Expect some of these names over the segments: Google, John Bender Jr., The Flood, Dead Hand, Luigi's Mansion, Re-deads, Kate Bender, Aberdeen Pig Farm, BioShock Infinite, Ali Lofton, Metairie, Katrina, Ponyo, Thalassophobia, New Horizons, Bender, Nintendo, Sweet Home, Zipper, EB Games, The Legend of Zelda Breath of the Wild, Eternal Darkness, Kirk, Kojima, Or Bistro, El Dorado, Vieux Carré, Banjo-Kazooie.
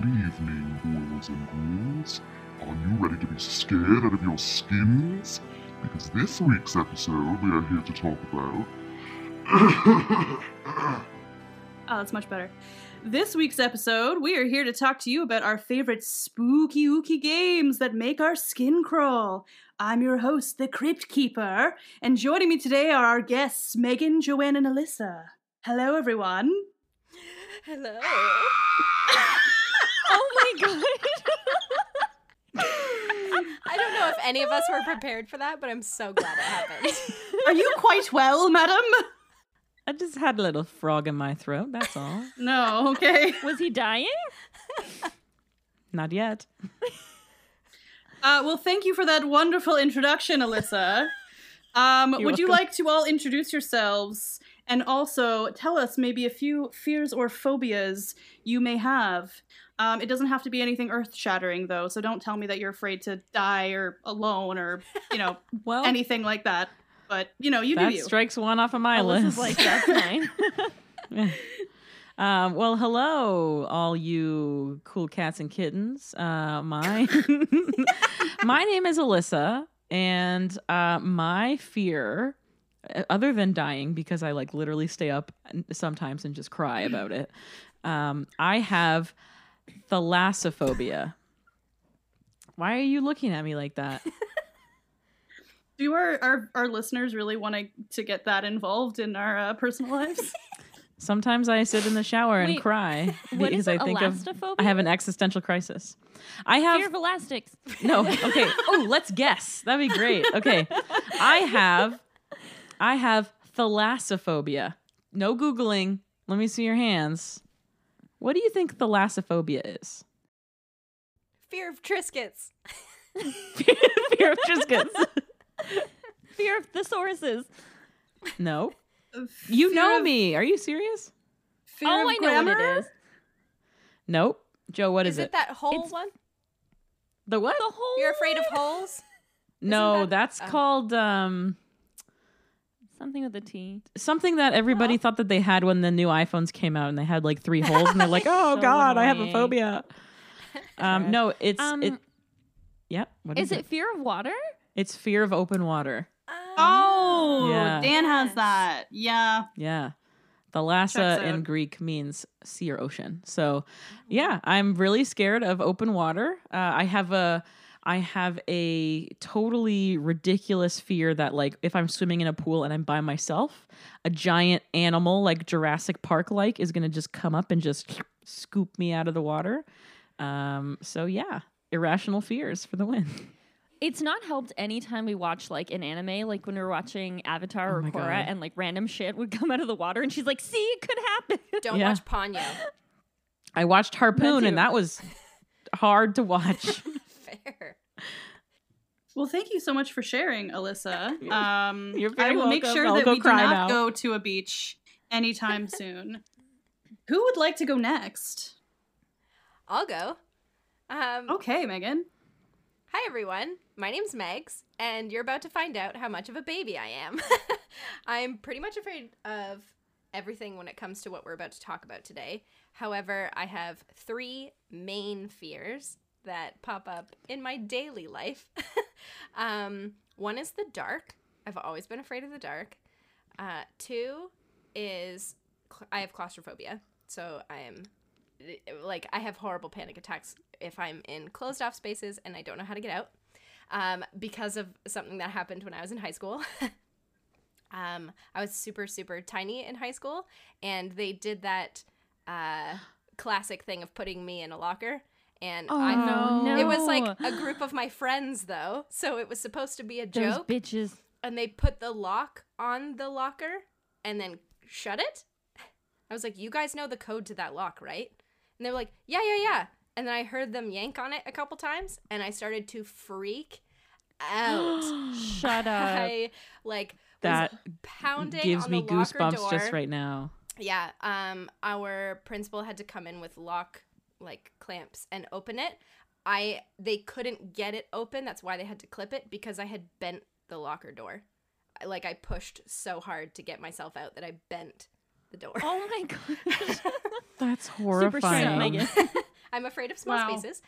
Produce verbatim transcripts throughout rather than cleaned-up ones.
Good evening, boys and ghouls. Are you ready to be scared out of your skins? Because this week's episode we are here to talk about... oh, that's much better. This week's episode we are here to talk to you about our favorite spooky-ooky games that make our skin crawl. I'm your host, the Crypt Keeper, and joining me today are our guests, Megan, Joanne, and Alyssa. Hello, everyone. Hello. Oh my god. I don't know if any of us were prepared for that, but I'm so glad it happened. Are you quite well, madam? I just had a little frog in my throat, that's all. No, okay. Was he dying? Not yet. Uh, well, thank you for that wonderful introduction, Alyssa. Um, would welcome. You like to all introduce yourselves and also tell us maybe a few fears or phobias you may have? Um, it doesn't have to be anything earth-shattering, though, so don't tell me that you're afraid to die or alone or, you know, well, anything like that. But, you know, you do you. That strikes one off of my list. Alyssa's like, that's mine. um, well, hello, all you cool cats and kittens. Uh, my, my name is Alyssa, and uh, my fear... other than dying, because I like literally stay up sometimes and just cry about it. Um, I have thalassophobia. Why are you looking at me like that? Do our, our, our listeners really want to, to get that involved in our uh, personal lives? Sometimes I sit in the shower and Wait, cry because I think of, I have an existential crisis. I have fear of elastics. No. Okay. Oh, let's guess. That'd be great. Okay. I have I have thalassophobia. No Googling. Let me see your hands. What do you think thalassophobia is? Fear of Triscuits. Fear of Triscuits. Fear of thesauruses. No. Fear you know of, me. Are you serious? Fear oh, of I grammar? Know what it is. Nope. Joe, what is, is it? Is it that hole it's, one? The what? The hole. You're afraid of holes? No, that, that's oh. called... Um, Something with a T. Something that everybody oh. thought that they had when the new iPhones came out, and they had like three holes, and they're like, "Oh so God, annoying. I have a phobia." Um, no, it's um, it. Yeah, what is, is it, it? Fear of water? It's fear of open water. Oh, yeah. Dan has that. Yeah, yeah. Thalassa in Greek means sea or ocean. So, yeah, I'm really scared of open water. Uh, I have a. I have a totally ridiculous fear that, like, if I'm swimming in a pool and I'm by myself, a giant animal, like Jurassic Park-like, is going to just come up and just scoop me out of the water. Um, so, yeah, irrational fears for the win. It's not helped anytime we watch, like, an anime, like when we were watching Avatar oh or Korra, God. And, like, random shit would come out of the water, and she's like, see, it could happen. Don't yeah. watch Ponyo. I watched Harpoon, and that was hard to watch. Well, thank you so much for sharing, Alyssa. Um, You're very I will welcome. Make sure I'll that we do not now. Go to a beach anytime soon. Who would like to go next? I'll go. Um, okay, Megan. Hi, everyone. My name's Megs, and you're about to find out how much of a baby I am. I'm pretty much afraid of everything when it comes to what we're about to talk about today. However, I have three main fears that pop up in my daily life. um, one is the dark. I've always been afraid of the dark. Uh, two is cl- I have claustrophobia. So I am, like, I have horrible panic attacks if I'm in closed off spaces and I don't know how to get out um, because of something that happened when I was in high school. um, I was super, super tiny in high school, and they did that uh, classic thing of putting me in a locker. And oh, I know no. it was like a group of my friends, though. So it was supposed to be a joke. Those bitches. And they put the lock on the locker and then shut it. I was like, you guys know the code to that lock, right? And they were like, yeah, yeah, yeah. And then I heard them yank on it a couple times, and I started to freak out. Shut up. I like that was pounding gives on the me locker goosebumps door. Just right now. Yeah. Um, our principal had to come in with lock. Like clamps and open it. I they couldn't get it open. That's why they had to clip it, because I had bent the locker door. I, like I pushed so hard to get myself out that I bent the door. Oh my gosh. That's horrifying. Super strong, Megan. I'm afraid of small wow. spaces.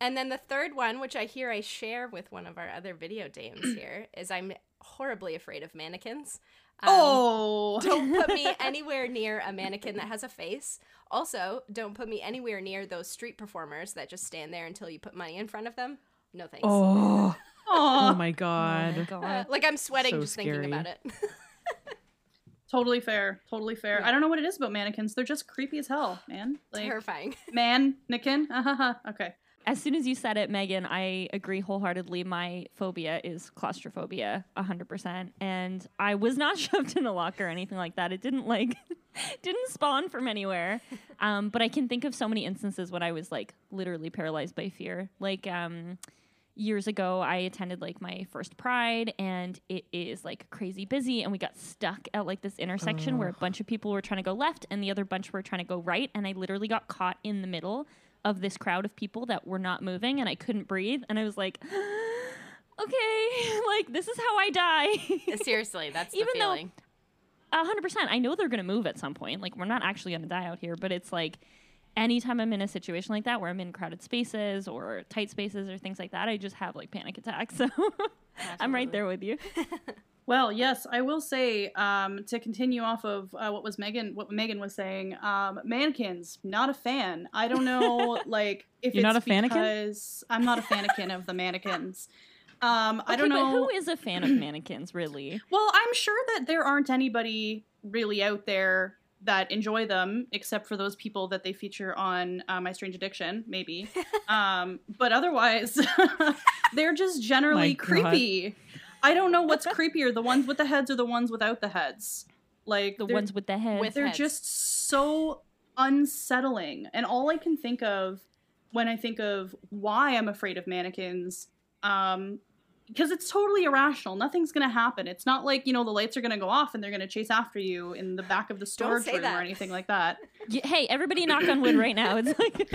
And then the third one, which I hear I share with one of our other video games here, is I'm horribly afraid of mannequins. Um, oh! Don't put me anywhere near a mannequin that has a face. Also, don't put me anywhere near those street performers that just stand there until you put money in front of them. No thanks. Oh, oh my God. Oh my God. Uh, like, I'm sweating so just scary. Thinking about it. Totally fair. Totally fair. Yeah. I don't know what it is about mannequins. They're just creepy as hell, man. Like, terrifying. Man-nikin? Uh-huh. Okay. As soon as you said it, Megan, I agree wholeheartedly. My phobia is claustrophobia, one hundred percent. And I was not shoved in a locker or anything like that. It didn't, like, didn't spawn from anywhere. Um, but I can think of so many instances when I was, like, literally paralyzed by fear. Like, um... years ago, I attended, like, my first Pride, and it is, like, crazy busy, and we got stuck at, like, this intersection oh. where a bunch of people were trying to go left, and the other bunch were trying to go right, and I literally got caught in the middle of this crowd of people that were not moving, and I couldn't breathe, and I was like, okay, like, this is how I die. Seriously, that's the Even feeling. Though, one hundred percent, I know they're going to move at some point. Like, we're not actually going to die out here, but it's, like... Anytime I'm in a situation like that where I'm in crowded spaces or tight spaces or things like that, I just have, like, panic attacks. So I'm right there with you. Well, yes, I will say um, to continue off of uh, what was Megan, what Megan was saying, um, mannequins, not a fan. I don't know, like, if You're it's not a because I'm not a fanikin of the mannequins. Um, okay, I don't know. But who is a fan of mannequins, really? Well, I'm sure that there aren't anybody really out there that enjoy them, except for those people that they feature on uh, My Strange Addiction, maybe. Um, but otherwise, they're just generally creepy. I don't know what's creepier, the ones with the heads or the ones without the heads. Like the ones with the heads. They're heads. Just so unsettling. And all I can think of when I think of why I'm afraid of mannequins, um, because it's totally irrational. Nothing's going to happen. It's not like, you know, the lights are going to go off and they're going to chase after you in the back of the storage room that. Or anything like that. Yeah, hey, everybody knock on wood right now. It's like,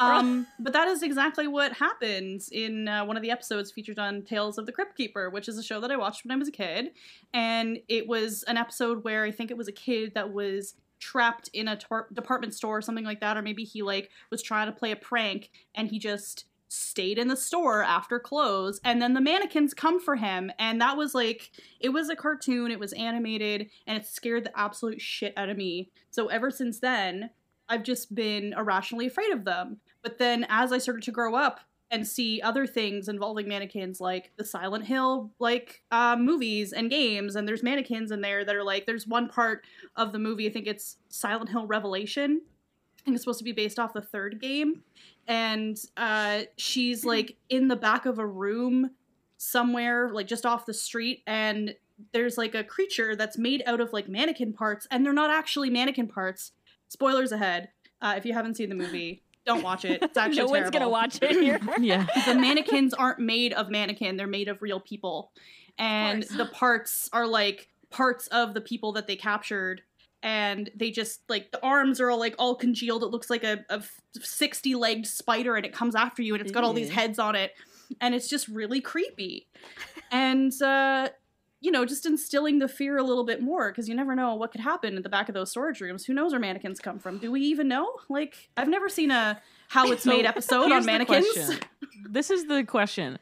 um, but that is exactly what happens in uh, one of the episodes featured on Tales of the Crypt Keeper, which is a show that I watched when I was a kid. And it was an episode where I think it was a kid that was trapped in a tar- department store or something like that. Or maybe he, like, was trying to play a prank and he just... stayed in the store after close, and then the mannequins come for him, and that was, like, it was a cartoon, it was animated, and it scared the absolute shit out of me. So ever since then, I've just been irrationally afraid of them. But then as I started to grow up and see other things involving mannequins, like the Silent Hill, like, uh, movies and games, and there's mannequins in there that are, like, there's one part of the movie, I think it's Silent Hill Revelation, I think it's supposed to be based off the third game. And uh, she's, like, in the back of a room somewhere, like, just off the street. And there's, like, a creature that's made out of, like, mannequin parts. And they're not actually mannequin parts. Spoilers ahead. Uh, if you haven't seen the movie, don't watch it. It's actually terrible. No one's going to watch it here. Yeah. The mannequins aren't made of mannequin. They're made of real people. And the parts are, like, parts of the people that they captured. And they just, like, the arms are all, like, all congealed. It looks like a, a sixty-legged spider, and it comes after you, and it's got all these heads on it. And it's just really creepy. And, uh, you know, just instilling the fear a little bit more, because you never know what could happen at the back of those storage rooms. Who knows where mannequins come from? Do we even know? Like, I've never seen a How It's Made episode on mannequins. This is the question.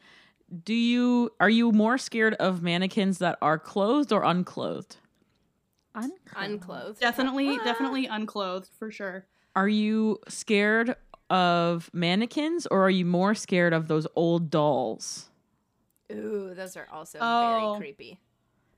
Do you, are you more scared of mannequins that are clothed or unclothed? Unclothed. unclothed definitely ah. definitely unclothed for sure. Are you scared of mannequins, or are you more scared of those old dolls? Ooh, those are also oh. very creepy.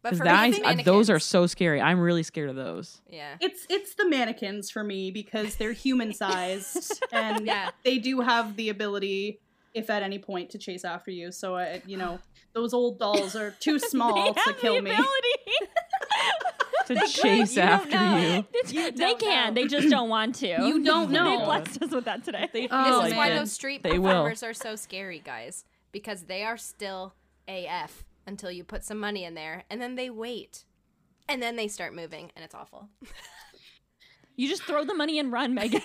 But for that, me, I, those are so scary. I'm really scared of those. Yeah, it's it's the mannequins for me, because they're human sized and yeah. they do have the ability, if at any point, to chase after you. So uh, you know, those old dolls are too small to kill me. To they chase could. After you. You. you they can. Know. They just don't want to. You don't know. They blessed us with that today. They oh, this is why those street they performers will. Are so scary, guys. Because they are still A F until you put some money in there. And then they wait. And then they start moving. And it's awful. You just throw the money and run, Megan.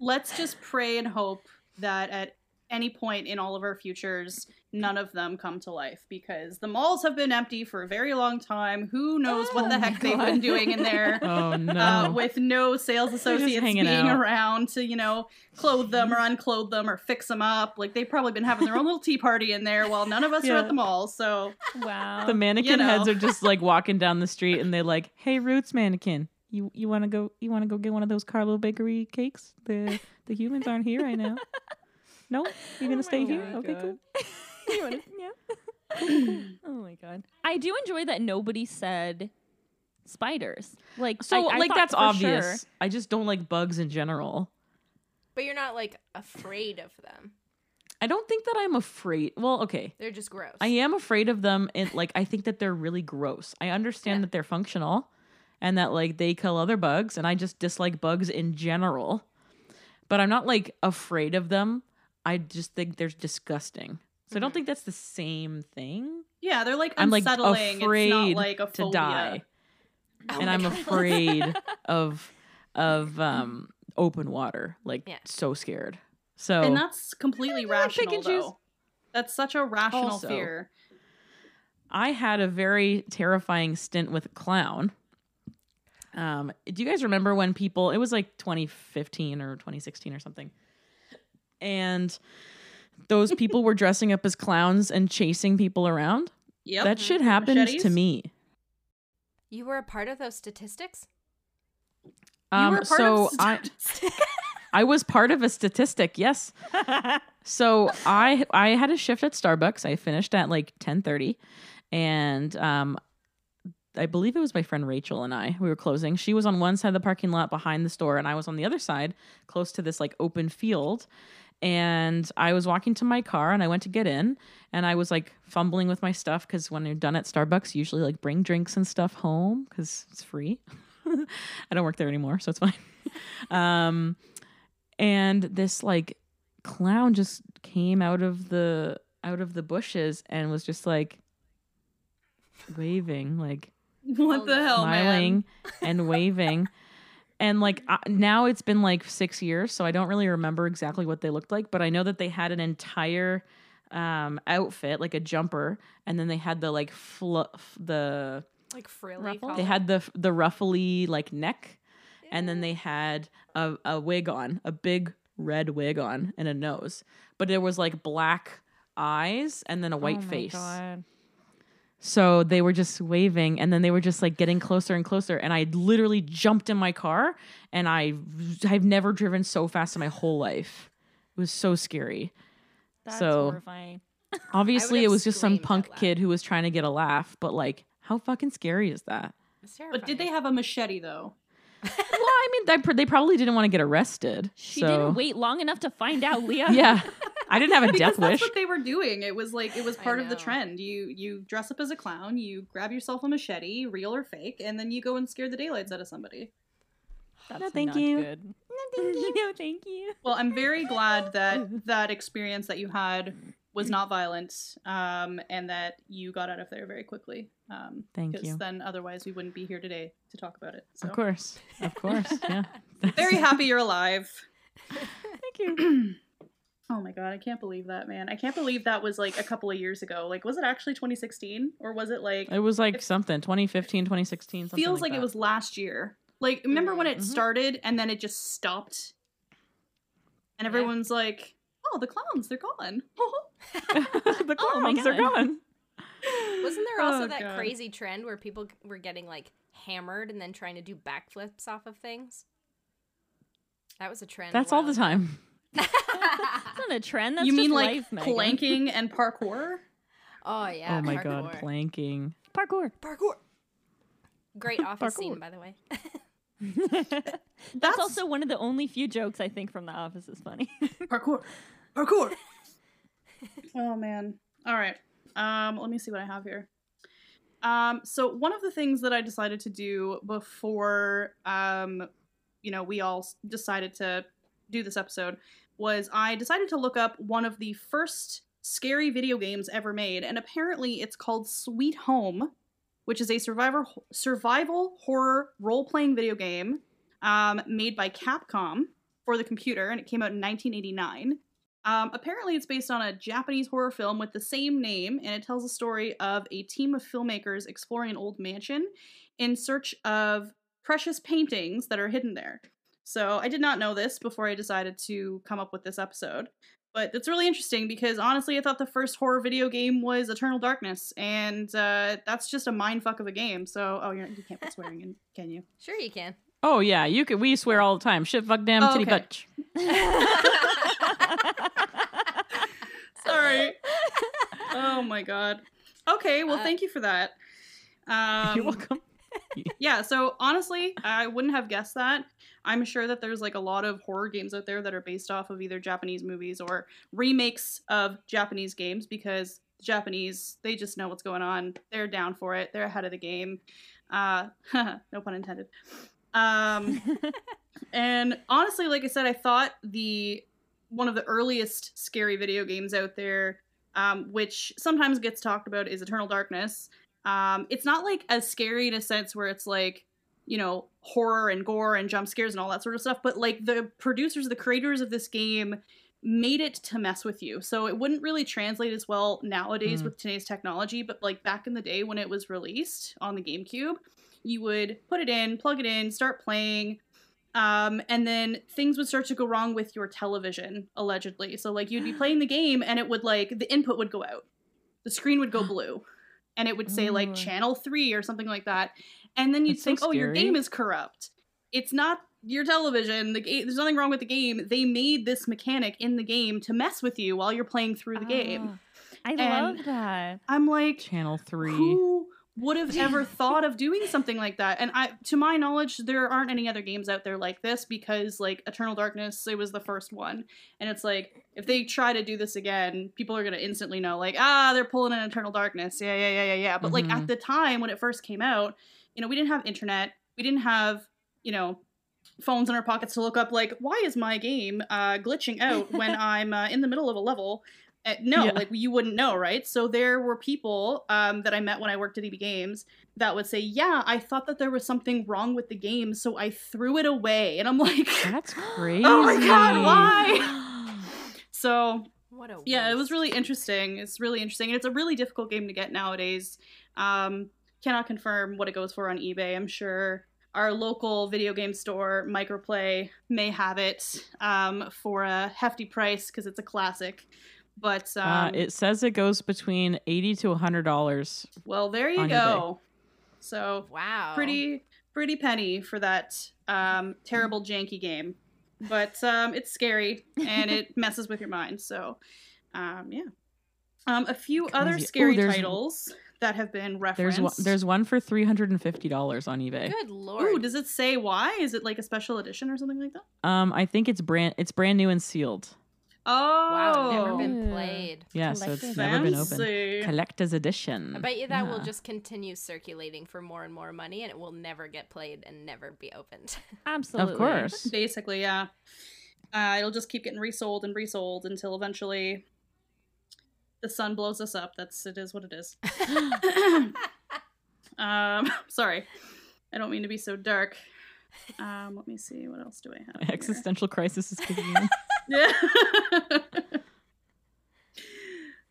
Let's just pray and hope that at any point in all of our futures, none of them come to life because the malls have been empty for a very long time. Who knows oh, what the heck they've been doing in there oh, no. uh, with no sales associates being out. around to, you know, clothe them or unclothe them or fix them up. Like, they've probably been having their own little tea party in there while none of us yeah. are at the mall. So wow, the mannequin you know. heads are just like walking down the street and they're like, hey, Roots mannequin. You you want to go? You want to go get one of those Carlo Bakery cakes? The the humans aren't here right now. No, you're gonna oh stay God, here. God. Okay, cool. You wanna, yeah. Oh my God, I do enjoy that nobody said spiders. Like so, I, I like that's obvious. Sure. I just don't like bugs in general. But you're not like afraid of them. I don't think that I'm afraid. Well, okay, they're just gross. I am afraid of them, and like I think that they're really gross. I understand yeah. that they're functional. And that, like, they kill other bugs. And I just dislike bugs in general. But I'm not, like, afraid of them. I just think they're disgusting. So mm-hmm. I don't think that's the same thing. Yeah, they're, like, unsettling. I'm, like, afraid it's not, like, a phobia. to die. Oh and I'm God. afraid of of um, open water. Like, yeah. so scared. So And that's completely rational, though. That's such a rational also, fear. I had a very terrifying stint with a clown. Um, do you guys remember when people, it was like twenty fifteen or twenty sixteen or something, and those people were dressing up as clowns and chasing people around? Yep. That shit happened Machetes? to me. You were a part of those statistics? Um, you were a part so of statistics. I, I was part of a statistic, yes. So I I had a shift at Starbucks. I finished at like ten thirty, and um I believe it was my friend Rachel and I, we were closing. She was on one side of the parking lot behind the store, and I was on the other side close to this like open field. And I was walking to my car and I went to get in, and I was like fumbling with my stuff. 'Cause when you're done at Starbucks, you usually like bring drinks and stuff home 'cause it's free. I don't work there anymore, so it's fine. um, and this like clown just came out of the, out of the bushes and was just like waving, like, what the hell, smiling man? and waving. And like uh, now it's been like six years, so I don't really remember exactly what they looked like, but I know that they had an entire um outfit, like a jumper, and then they had the like fluff, the like frilly collar. They had the the ruffly like neck, yeah. and then they had a, a wig on, a big red wig on, and a nose, but there was like black eyes and then a white oh my face God. So they were just waving, and then they were just like getting closer and closer. And I literally jumped in my car, and I, I've never driven so fast in my whole life. It was so scary. That's so horrifying. Obviously, it was just some punk kid who was trying to get a laugh, but like, how fucking scary is that? But did they have a machete though? Well, I mean, they probably didn't want to get arrested. She so. didn't wait long enough to find out, Leah. Yeah. I didn't have a death wish. That's what they were doing. It was like, it was part of the trend. You you dress up as a clown, you grab yourself a machete, real or fake, and then you go and scare the daylights out of somebody. That's no, thank not you. Good. No, thank you. No, thank you. Well, I'm very glad that that experience that you had was not violent, um, and that you got out of there very quickly. Um, thank you. Because then otherwise we wouldn't be here today to talk about it. So. Of course. Of course. Yeah. Very happy you're alive. Thank you. Oh my God, I can't believe that, man. I can't believe that was like a couple of years ago. Like, was it actually twenty sixteen? Or was it like... It was like it, something, twenty fifteen, twenty sixteen, something feels like, like it was last year. Like, remember when it mm-hmm. started and then it just stopped? And everyone's yeah. like, oh, the clowns, they're gone. The clowns, oh they're gone. Wasn't there also oh, that God. crazy trend where people were getting like hammered and then trying to do backflips off of things? That was a trend. That's all the time. That's not a trend. That's you mean just like life, planking and parkour? Oh yeah. Oh my parkour. God, planking. Parkour. Parkour. Great office parkour. scene, by the way. that's, that's also one of the only few jokes I think from The Office is funny. Parkour. Parkour. Oh man. All right. Um, let me see what I have here. Um, so one of the things that I decided to do before, um, you know, we all decided to do this episode was I decided to look up one of the first scary video games ever made, and apparently it's called Sweet Home, which is a survivor, survival horror role-playing video game um, made by Capcom for the computer, and it came out in nineteen eighty-nine. Um, apparently it's based on a Japanese horror film with the same name, and it tells the story of a team of filmmakers exploring an old mansion in search of precious paintings that are hidden there. So I did not know this before I decided to come up with this episode. But it's really interesting because, honestly, I thought the first horror video game was Eternal Darkness, and uh, that's just a mindfuck of a game. So, oh, you're, you can't put swearing in, can you? Sure you can. Oh, yeah, you can. We swear all the time. Shit, fuck, damn, oh, titty, okay. Butch. Sorry. Oh, my God. Okay, well, uh, thank you for that. Um, you're welcome. Yeah, so honestly, I wouldn't have guessed that. I'm sure that there's like a lot of horror games out there that are based off of either Japanese movies or remakes of Japanese games, because the Japanese, they just know what's going on. They're down for it. They're ahead of the game. Uh, no pun intended. Um, and honestly, like I said, I thought the one of the earliest scary video games out there, um, which sometimes gets talked about, is Eternal Darkness. Um, it's not like as scary in a sense where it's like, you know, horror and gore and jump scares and all that sort of stuff. But like the producers, the creators of this game made it to mess with you. So it wouldn't really translate as well nowadays mm. with today's technology. But like back in the day when it was released on the GameCube, you would put it in, plug it in, start playing. Um, and then things would start to go wrong with your television, allegedly. So like you'd be playing the game and it would like the input would go out. The screen would go blue. And it would say, like, Ooh. channel three or something like that. And then you'd That's think, so oh, your game is corrupt. It's not your television. The ga- There's nothing wrong with the game. They made this mechanic in the game to mess with you while you're playing through the oh, game. I and love that. I'm like, channel three. Who would have ever thought of doing something like that? And I, to my knowledge, there aren't any other games out there like this, because, like, Eternal Darkness, it was the first one. And it's like, if they try to do this again, people are going to instantly know, like, ah, they're pulling an Eternal Darkness. Yeah, yeah, yeah, yeah, yeah. But, mm-hmm. like, at the time when it first came out, you know, we didn't have internet. We didn't have, you know, phones in our pockets to look up, like, why is my game uh, glitching out when I'm uh, in the middle of a level? Uh, no, yeah. like you wouldn't know, right? So there were people um, that I met when I worked at E B Games that would say, yeah, I thought that there was something wrong with the game, so I threw it away. And I'm like, that's crazy. Oh my God, why? So, what a yeah, it was really interesting. It's really interesting. And it's a really difficult game to get nowadays. Um, cannot confirm what it goes for on eBay. I'm sure our local video game store, Microplay, may have it um, for a hefty price because it's a classic. But um, uh, it says it goes between eighty to a hundred dollars. Well, there you go. eBay. So wow, pretty pretty penny for that um, terrible janky game. But um, it's scary and it messes with your mind. So um, yeah, um, a few Crazy. other scary Ooh, titles that have been referenced. There's one, there's one for three hundred and fifty dollars on eBay. Good lord! Ooh, does it say why? Is it like a special edition or something like that? Um, I think it's brand it's brand new and sealed. Oh, wow, never been played. Yeah, so it's never been opened. Collector's edition. I bet you that yeah. will just continue circulating for more and more money, and it will never get played and never be opened. Absolutely. Of course. Basically, yeah. Uh, it'll just keep getting resold and resold until eventually the sun blows us up. That's it is what it is. um, sorry. I don't mean to be so dark. Um, let me see. What else do I have? My existential crisis is kicking in. Yeah.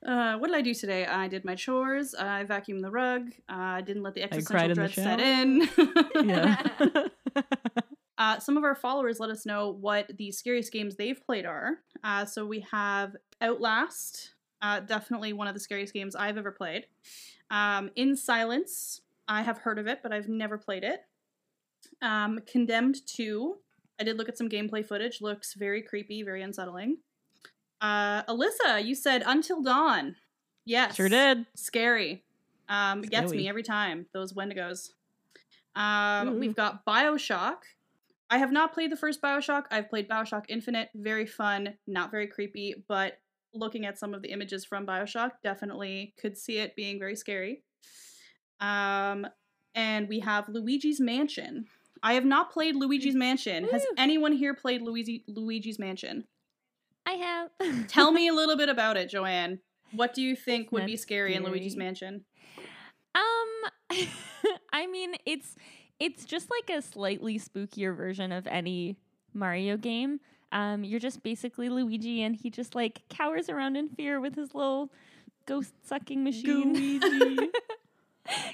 uh, what did I do today? I did my chores. I vacuumed the rug. I uh, didn't let the existential dread set in. yeah. uh, some of our followers let us know what the scariest games they've played are. Uh, so we have Outlast, uh, definitely one of the scariest games I've ever played. Um, In Silence, I have heard of it, but I've never played it. Um, Condemned two. I did look at some gameplay footage. Looks very creepy, very unsettling. Uh, Alyssa, you said Until Dawn. Yes. Sure did. Scary. Um, it gets me every time. Those Wendigos. Um, we've got Bioshock. I have not played the first Bioshock. I've played Bioshock Infinite. Very fun. Not very creepy. But looking at some of the images from Bioshock, definitely could see it being very scary. Um, and we have Luigi's Mansion. I have not played Luigi's Mansion. Woo. Has anyone here played Luigi, Luigi's Mansion? I have. Tell me a little bit about it, Joanne. What do you think would That's be scary, scary in Luigi's Mansion? Um, I mean, it's it's just like a slightly spookier version of any Mario game. Um, you're just basically Luigi, and he just like cowers around in fear with his little ghost sucking machine. Luigi.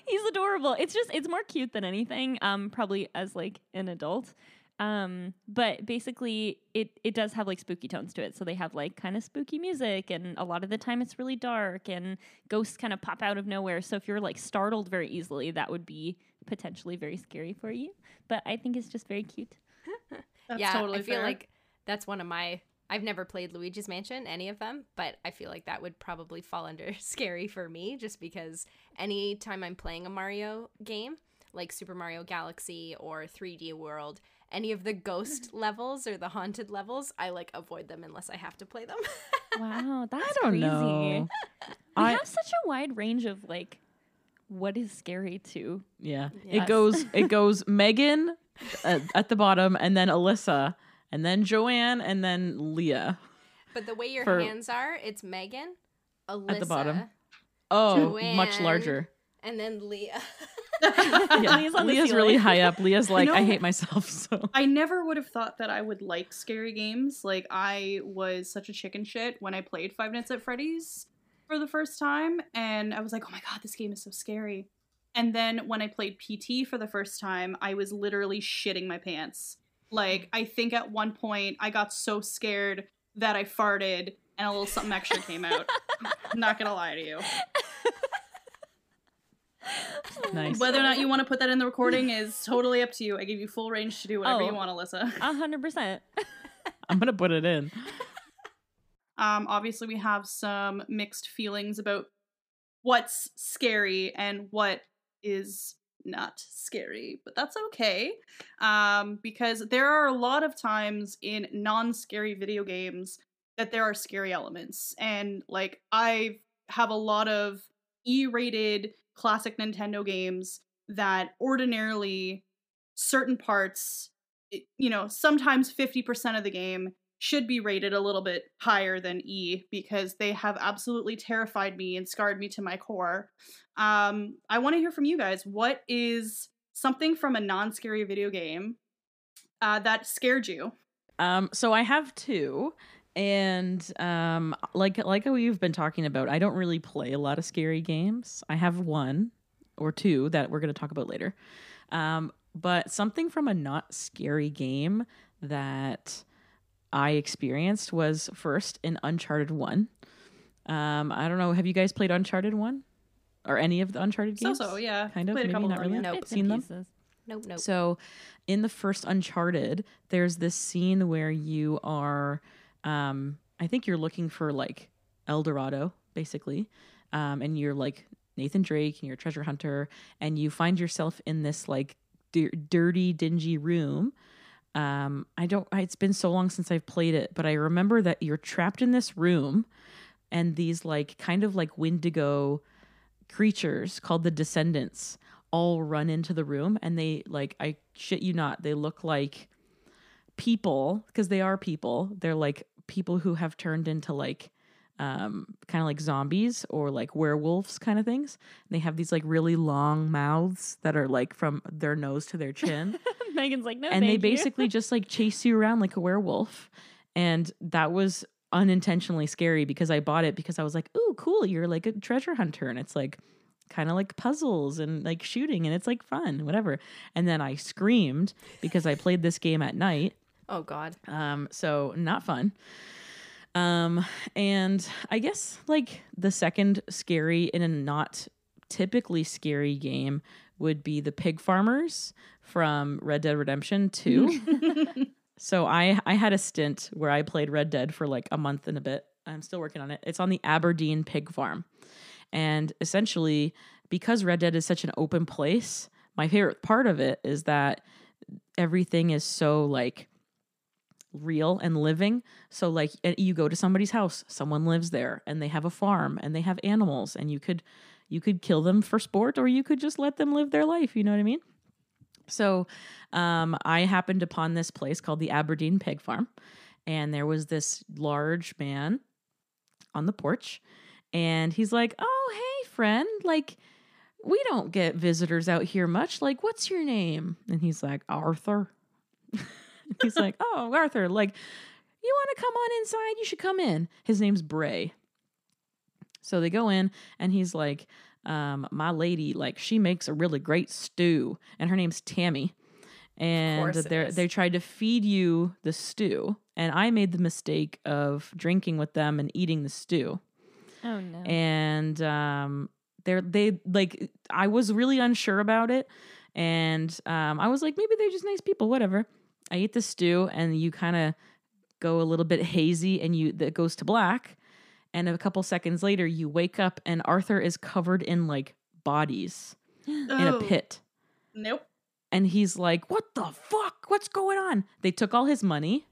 He's adorable. It's just it's more cute than anything. Um, probably as like an adult. Um, but basically it, it does have like spooky tones to it. So they have like kind of spooky music, and a lot of the time it's really dark and ghosts kind of pop out of nowhere. So if you're like startled very easily, that would be potentially very scary for you. But I think it's just very cute. That's yeah, totally I feel fair. Like that's one of my, I've never played Luigi's Mansion, any of them, but I feel like that would probably fall under scary for me just because any time I'm playing a Mario game, like Super Mario Galaxy or three D World, any of the ghost levels or the haunted levels, I like avoid them unless I have to play them. Wow, that's I don't crazy. Know. We I, have such a wide range of like what is scary to. Yeah, yes. It goes. It goes Megan uh, at the bottom, and then Alyssa, and then Joanne, and then Leah. But the way your For, hands are, it's Megan, Alyssa at the bottom. Oh, Joanne, much larger. And then Leah. Yeah. Leah's, Leah's really high up. Leah's like, no, I hate myself. So I never would have thought that I would like scary games. Like, I was such a chicken shit when I played Five Nights at Freddy's for the first time, and I was like, oh my god, this game is so scary. And then when I played P T for the first time, I was literally shitting my pants. Like, I think at one point I got so scared that I farted and a little something extra came out. I'm not gonna lie to you. Nice. Whether or not you want to put that in the recording is totally up to you. I give you full range to do whatever oh, you want, Alyssa. one hundred percent. I'm going to put it in. Um, obviously, we have some mixed feelings about what's scary and what is not scary, but that's okay. Um, because there are a lot of times in non-scary video games that there are scary elements. And like, I have a lot of E-rated classic Nintendo games that ordinarily certain parts, you know, sometimes fifty percent of the game should be rated a little bit higher than E because they have absolutely terrified me and scarred me to my core. Um, I want to hear from you guys. What is something from a non-scary video game uh, that scared you? Um, so I have two. And um, like like we've been talking about, I don't really play a lot of scary games. I have one or two that we're going to talk about later. Um, but something from a not scary game that I experienced was first in Uncharted one. Um, I don't know. Have you guys played Uncharted one or any of the Uncharted games? So, so yeah. Kind of. Played maybe a couple not of really. Nope. Seen them? Pieces. Nope, nope. So in the first Uncharted, there's this scene where you are... Um, I think you're looking for like El Dorado, basically, um, and you're like Nathan Drake and you're a treasure hunter, and you find yourself in this like di- dirty, dingy room. Um, I don't. I, it's been so long since I've played it, but I remember that you're trapped in this room, and these like kind of like Wendigo creatures called the Descendants all run into the room, and they like I shit you not, they look like people because they are people. They're like people who have turned into like um kind of like zombies or like werewolves kind of things, and they have these like really long mouths that are like from their nose to their chin. Megan's like, no, and thank they basically you. Just like chase you around like a werewolf, and that was unintentionally scary because I bought it because I was like, ooh, cool, you're like a treasure hunter, and it's like kind of like puzzles and like shooting, and it's like fun, whatever. And then I screamed because I played this game at night. Oh god. Um so not fun. Um and I guess like the second scary in a not typically scary game would be the pig farmers from Red Dead Redemption two. So I I had a stint where I played Red Dead for like a month and a bit. I'm still working on it. It's on the Aberdeen Pig Farm. And essentially, because Red Dead is such an open place, my favorite part of it is that everything is so like real and living. So like you go to somebody's house, someone lives there, and they have a farm and they have animals, and you could you could kill them for sport, or you could just let them live their life. You know what I mean? So um, I happened upon this place called the Aberdeen Pig Farm, and there was this large man on the porch. And he's like, oh, hey, friend, like, we don't get visitors out here much. Like, what's your name? And he's like, Arthur. He's like, oh, Arthur, like, you want to come on inside? You should come in. His name's Bray. So they go in and he's like, um, my lady, like she makes a really great stew and her name's Tammy. And they they tried to feed you the stew. And I made the mistake of drinking with them and eating the stew. Oh no. And, um, they're, they like, I was really unsure about it. And, um, I was like, maybe they're just nice people, whatever. I ate the stew and you kind of go a little bit hazy and you, that goes to black. And a couple seconds later, you wake up and Arthur is covered in like bodies oh. in a pit. Nope. And he's like, what the fuck? What's going on? They took all his money.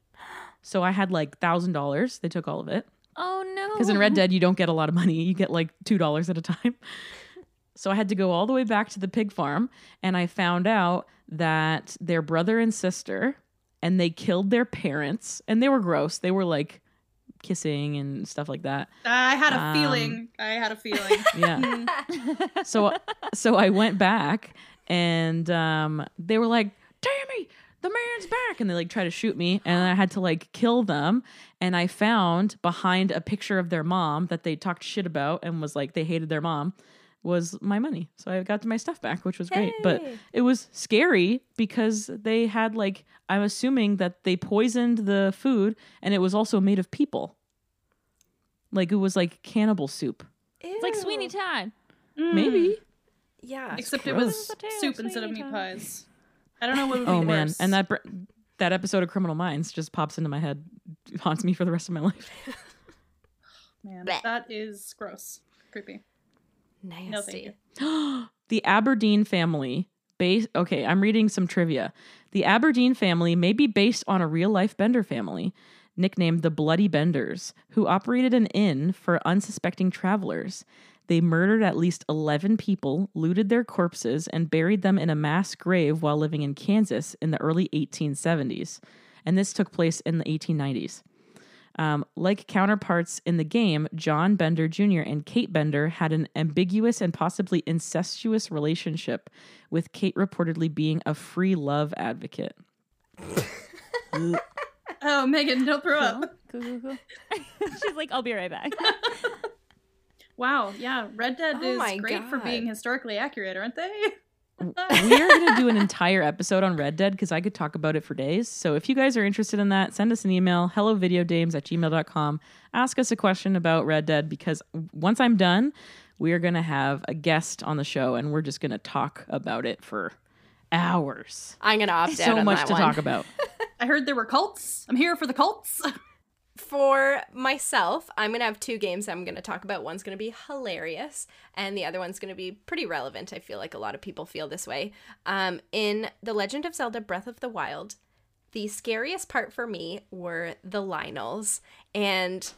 So I had like one thousand dollars. They took all of it. Oh, no. Because in Red Dead, you don't get a lot of money. You get like two dollars at a time. So I had to go all the way back to the pig farm. And I found out that their brother and sister, and they killed their parents. And they were gross. They were like kissing and stuff like that. I had a um, feeling. I had a feeling. Yeah. so, so I went back. And um, they were like, Tammy, the man's back. And they like try to shoot me. And I had to like kill them. And I found behind a picture of their mom that they talked shit about and was like, they hated their mom, was my money. So I got my stuff back, which was great. Hey. But it was scary because they had like, I'm assuming that they poisoned the food and it was also made of people. Like it was like cannibal soup. Ew. Like Sweeney Todd. Mm. Maybe. Yeah, except gross. It was soup instead of meat time. Pies. I don't know what would be oh, worse. Oh man, and that br- that episode of Criminal Minds just pops into my head, haunts me for the rest of my life. Man, blech. That is gross, creepy, nasty. No, thank you. The Aberdeen family, based. Okay, I'm reading some trivia. The Aberdeen family may be based on a real life Bender family, nicknamed the Bloody Benders, who operated an inn for unsuspecting travelers. They murdered at least eleven people, looted their corpses, and buried them in a mass grave while living in Kansas in the early eighteen seventies. And this took place in the eighteen nineties. Um, like counterparts in the game, John Bender Junior and Kate Bender had an ambiguous and possibly incestuous relationship, with Kate reportedly being a free love advocate. Oh, Megan, don't throw cool. up. Cool, cool, cool. She's like, I'll be right back. Wow, yeah, Red Dead oh is great God. For being historically accurate, aren't they? We are going to do an entire episode on Red Dead because I could talk about it for days. So if you guys are interested in that, send us an email, hello video dames at gmail dot com. Ask us a question about Red Dead because once I'm done, we are going to have a guest on the show and we're just going to talk about it for hours. I'm going to opt out so on that one. So much to talk about. I heard there were cults. I'm here for the cults. For myself, I'm going to have two games I'm going to talk about. One's going to be hilarious, and the other one's going to be pretty relevant. I feel like a lot of people feel this way. Um, in The Legend of Zelda Breath of the Wild, the scariest part for me were the Lynels. And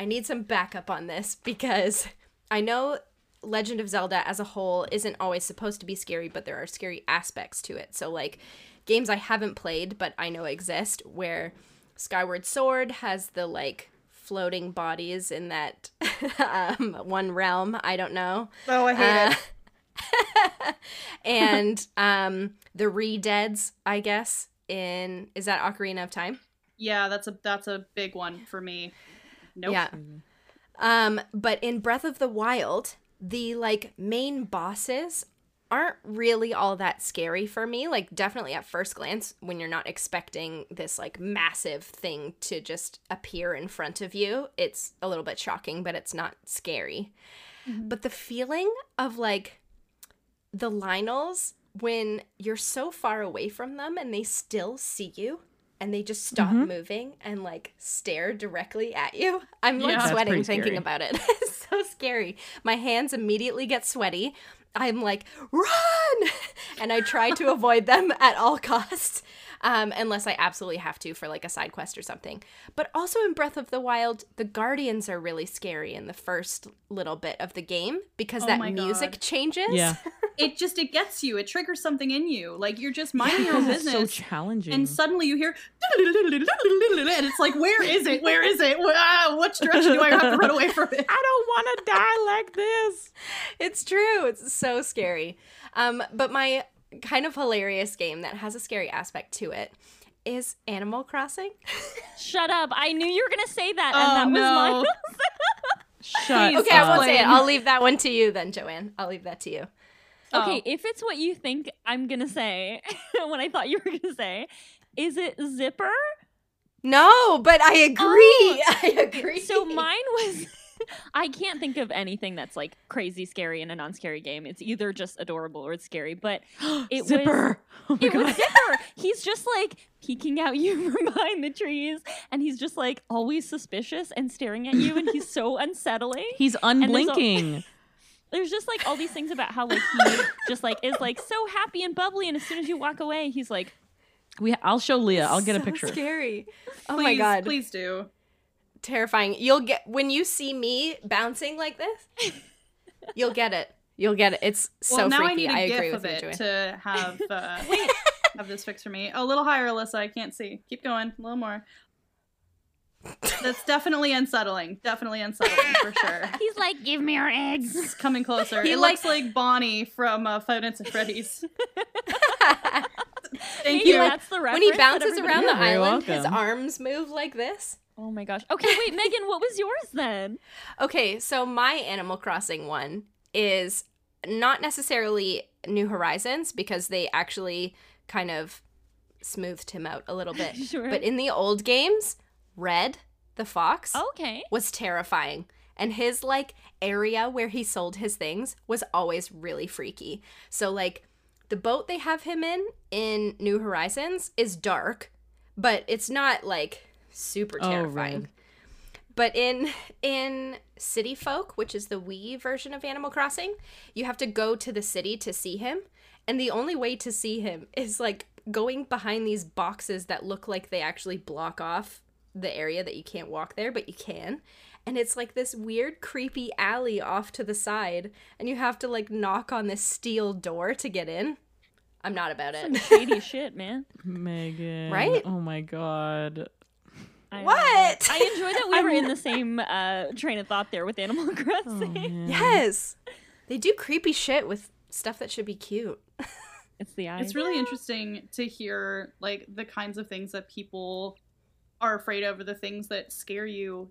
I need some backup on this because I know Legend of Zelda as a whole isn't always supposed to be scary, but there are scary aspects to it. So, like, games I haven't played but I know exist where Skyward Sword has the, like, floating bodies in that um, one realm. I don't know. Oh, I hate uh, it. And um, the Re-Deads, I guess, in... Is that Ocarina of Time? Yeah, that's a that's a big one for me. Nope. Yeah. Um, but in Breath of the Wild, the, like, main bosses aren't really all that scary for me. Like, definitely at first glance, when you're not expecting this, like, massive thing to just appear in front of you, it's a little bit shocking, but it's not scary. Mm-hmm. But the feeling of, like, the Lynels, when you're so far away from them and they still see you and they just stop mm-hmm. moving and, like, stare directly at you. I'm, like, yeah, sweating thinking about it. It's so scary. My hands immediately get sweaty. I'm like, run! And I try to avoid them at all costs, um, unless I absolutely have to for, like, a side quest or something. But also in Breath of the Wild, the Guardians are really scary in the first little bit of the game because oh that music God. Changes. Yeah. It just, it gets you. It triggers something in you. Like, you're just minding your own business. It's so challenging. And suddenly you hear, and it's like, where is it? Where is it? Ah, which direction do I have to run away from it? I don't want to die like this. It's true. It's so scary. Um, but my kind of hilarious game that has a scary aspect to it is Animal Crossing. Shut up. I knew you were going to say that, and oh, that was no. mine. Shut okay, up. I won't say it. I'll leave that one to you then, Joanne. I'll leave that to you. Okay, oh. if it's what you think I'm going to say, what I thought you were going to say, is it Zipper? No, but I agree. Oh. I agree. So mine was... I can't think of anything that's like crazy scary in a non-scary game. It's either just adorable or it's scary. But it Zipper. was oh it God. was Zipper. He's just like peeking out you from behind the trees, and he's just like always suspicious and staring at you, and he's so unsettling. He's unblinking. There's, all, there's just like all these things about how like he just like is like so happy and bubbly, and as soon as you walk away, he's like, "We." I'll show Leah. I'll get so a picture. Scary. Oh please, my God. Please do. Terrifying. You'll get when you see me bouncing like this. You'll get it. You'll get it. It's well, so now freaky. I, need a I agree with it you, to have uh, wait, have this fixed for me. A little higher, Alyssa. I can't see. Keep going. A little more. That's definitely unsettling. Definitely unsettling for sure. He's like, "Give me your eggs." It's coming closer. He it likes- looks like Bonnie from uh, Five Nights at Freddy's. Thank Maybe you. That's the reference. When he bounces around the island, welcome. His arms move like this. Oh my gosh. Okay, wait, Megan, what was yours then? Okay, so my Animal Crossing one is not necessarily New Horizons because they actually kind of smoothed him out a little bit. Sure. But in the old games, Red, the fox, okay. was terrifying. And his, like, area where he sold his things was always really freaky. So, like, the boat they have him in in New Horizons is dark, but it's not, like... super terrifying. Oh, right. But in in City Folk, which is the Wii version of Animal Crossing, you have to go to the city to see him. And the only way to see him is like going behind these boxes that look like they actually block off the area that you can't walk there, but you can. And it's like this weird, creepy alley off to the side. And you have to like knock on this steel door to get in. I'm not about it. Some shady shit, man. Megan. Right? Oh my God. I what? I enjoy that we were in the same uh, train of thought there with Animal Crossing. Oh, yes. They do creepy shit with stuff that should be cute. It's the eyes. It's really interesting to hear like the kinds of things that people are afraid of or the things that scare you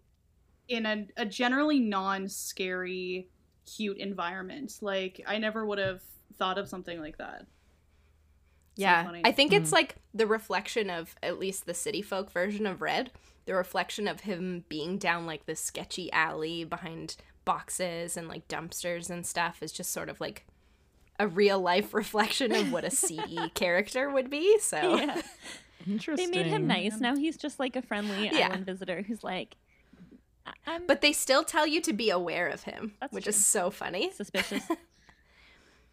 in a, a generally non-scary, cute environment. Like, I never would have thought of something like that. Yeah, so I think it's like the reflection of at least the City Folk version of Red, the reflection of him being down like this sketchy alley behind boxes and like dumpsters and stuff is just sort of like a real life reflection of what a C E character would be. So yeah. Interesting. They made him nice. Now he's just like a friendly yeah. island visitor who's like, I'm... but they still tell you to be aware of him, That's which true. Is so funny. Suspicious.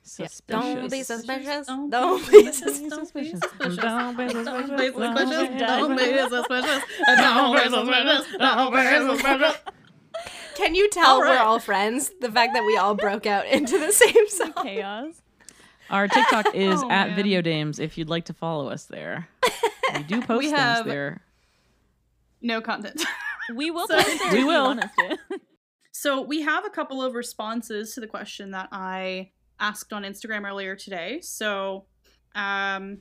Suspicious. Don't be suspicious. Don't be suspicious. Don't be suspicious. Don't be suspicious. Don't be suspicious. Don't be suspicious. Don't be suspicious. Can you tell we're all friends? The fact that we all broke out into the same song. Chaos. Our TikTok is at Video Dames if you'd like to follow us there. We do post things there. No content. We will post there. We will. So we have a couple of responses to the question that I asked on Instagram earlier today. So um,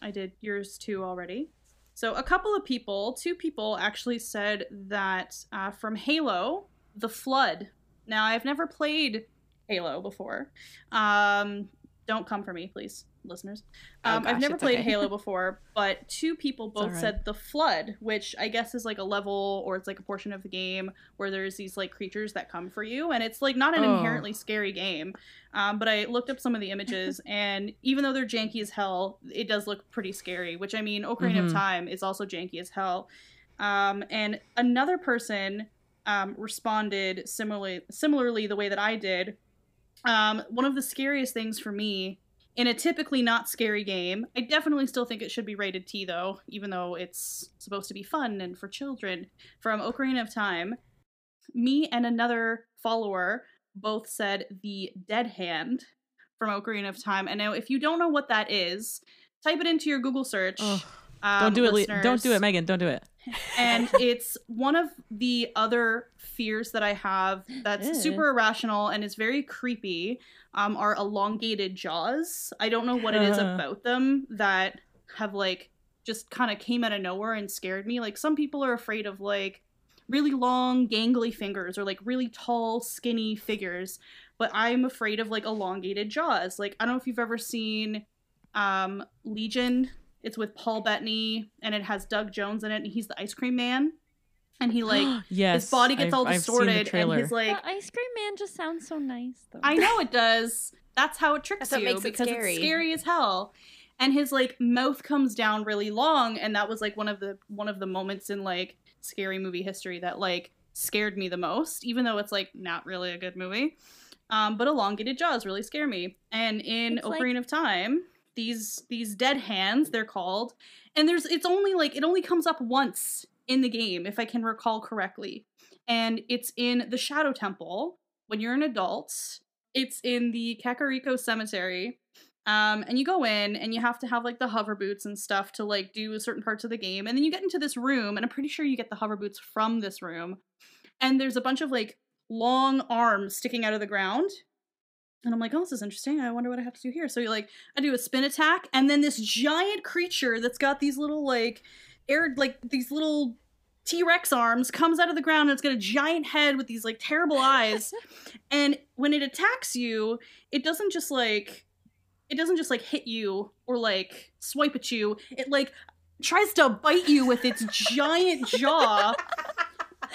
I did yours too already. So a couple of people, two people actually said that uh, from Halo, The Flood. Now I've never played Halo before. Um, don't come for me, please, listeners. Um, oh gosh, I've never played okay. Halo before, but two people both right. said The Flood, which I guess is like a level or it's like a portion of the game where there's these like creatures that come for you, and it's like not an oh. inherently scary game, um, but I looked up some of the images and even though they're janky as hell, it does look pretty scary, which I mean Ocarina mm-hmm. of Time is also janky as hell. Um, and another person um, responded similarly similarly the way that I did. Um, one of the scariest things for me in a typically not scary game, I definitely still think it should be rated T though, even though it's supposed to be fun and for children, from Ocarina of Time, me and another follower both said the dead hand from Ocarina of Time. And now if you don't know what that is, type it into your Google search. Oh, um, don't do it. Le- don't do it, Megan. Don't do it. And it's one of the other fears that I have that's Ew. super irrational and is very creepy, um, are elongated jaws. I don't know what it is about them that have like just kind of came out of nowhere and scared me. Like, some people are afraid of, like, really long, gangly fingers or, like, really tall, skinny figures. But I'm afraid of, like, elongated jaws. Like, I don't know if you've ever seen um, Legion. It's with Paul Bettany, and it has Doug Jones in it, and he's the ice cream man. And he, like, yes, his body gets I've, all distorted, and he's like... The ice cream man just sounds so nice, though. I know it does. That's how it tricks That's you, it because scary. It's scary as hell. And his, like, mouth comes down really long, and that was, like, one of the one of the moments in, like, scary movie history that, like, scared me the most, even though it's, like, not really a good movie. Um, but elongated jaws really scare me. And in it's Ocarina like- of Time... These these dead hands, they're called. And there's it's only like it only comes up once in the game, if I can recall correctly. And it's in the Shadow Temple when you're an adult. It's in the Kakariko Cemetery. Um, and you go in and you have to have like the hover boots and stuff to like do certain parts of the game. And then you get into this room, and I'm pretty sure you get the hover boots from this room. And there's a bunch of like long arms sticking out of the ground. And I'm like, oh, this is interesting. I wonder what I have to do here. So you're like, I do a spin attack. And then this giant creature that's got these little like air, like these little T-Rex arms comes out of the ground, and it's got a giant head with these like terrible eyes. And when it attacks you, it doesn't just like, it doesn't just like hit you or like swipe at you. It like tries to bite you with its giant jaw.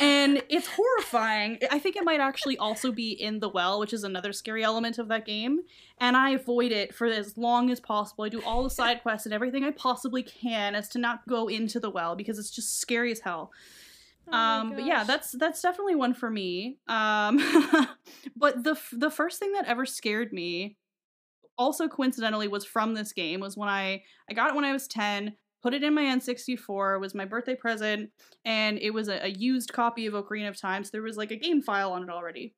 And it's horrifying. I think it might actually also be in the well, which is another scary element of that game. And I avoid it for as long as possible. I do all the side quests and everything I possibly can as to not go into the well because it's just scary as hell. Oh um, but yeah, that's that's definitely one for me. Um, but the the first thing that ever scared me, also coincidentally, was from this game. Was when I I got it when I was ten. Put it in my N sixty-four, it was my birthday present, and it was a, a used copy of Ocarina of Time, so there was like a game file on it already.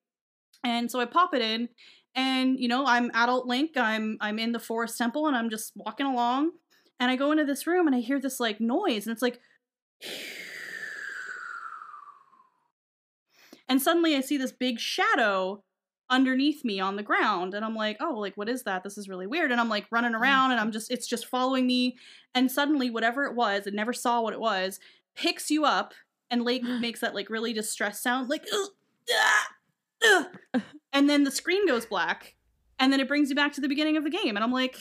And so I pop it in, and you know, I'm adult Link, I'm I'm in the forest temple, and I'm just walking along, and I go into this room, and I hear this like noise, and it's like... And suddenly I see this big shadow underneath me on the ground, and I'm like, oh, like, what is that? This is really weird. And I'm like running around, and I'm just, it's just following me. And suddenly whatever it was, it never saw what it was, picks you up, and Lake makes that like really distressed sound, like, ugh, ah, ugh. And then the screen goes black, and then it brings you back to the beginning of the game. And I'm like,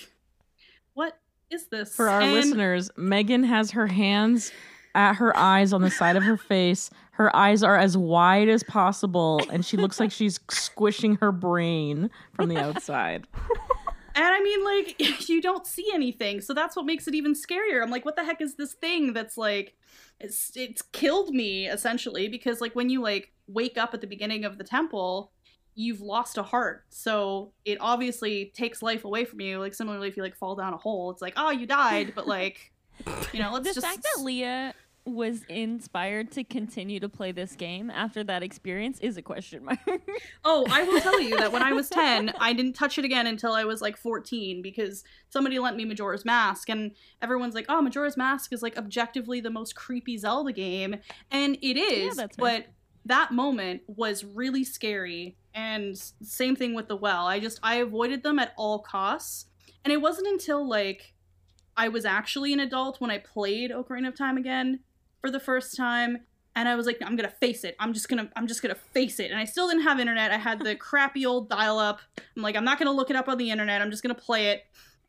what is this? For our and- listeners, Megan has her hands at her eyes on the side of her face. Her eyes are as wide as possible, and she looks like she's squishing her brain from the outside. And I mean, like, you don't see anything, so that's what makes it even scarier. I'm like, what the heck is this thing that's like, it's, it's killed me, essentially, because like when you like wake up at the beginning of the temple, you've lost a heart, so it obviously takes life away from you. Like, similarly, if you like fall down a hole, it's like, oh, you died, but like... You know, let's the just... fact that Leah was inspired to continue to play this game after that experience is a question mark. Oh, I will tell you that when I was ten, I didn't touch it again until I was like fourteen, because somebody lent me Majora's Mask, and everyone's like, oh, Majora's Mask is like objectively the most creepy Zelda game, and it is, yeah, but that moment was really scary. And same thing with the well. I just, I avoided them at all costs, and it wasn't until like I was actually an adult when I played Ocarina of Time again for the first time, and I was like, no, I'm gonna face it. I'm just gonna, I'm just gonna face it. And I still didn't have internet. I had the crappy old dial-up. I'm like, I'm not gonna look it up on the internet. I'm just gonna play it.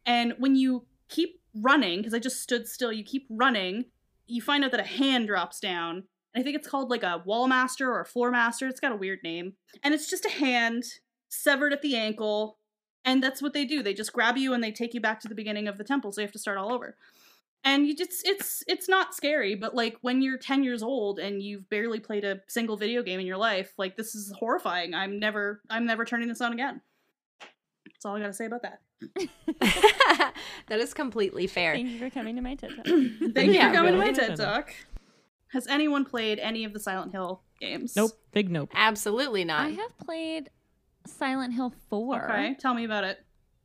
And when you keep running, because I just stood still, you keep running, you find out that a hand drops down. And I think it's called like a wall master or a floor master. It's got a weird name. And it's just a hand severed at the ankle. And that's what they do. They just grab you and they take you back to the beginning of the temple. So you have to start all over. And you just, it's it's not scary, but like when you're ten years old and you've barely played a single video game in your life, like this is horrifying. I'm never I'm never turning this on again. That's all I got to say about that. That is completely fair. Thank you for coming to my TED Talk. Thank yeah, you for coming really to my TED Talk. Has anyone played any of the Silent Hill games? Nope. Big nope. Absolutely not. I have played Silent Hill four. Okay, tell me about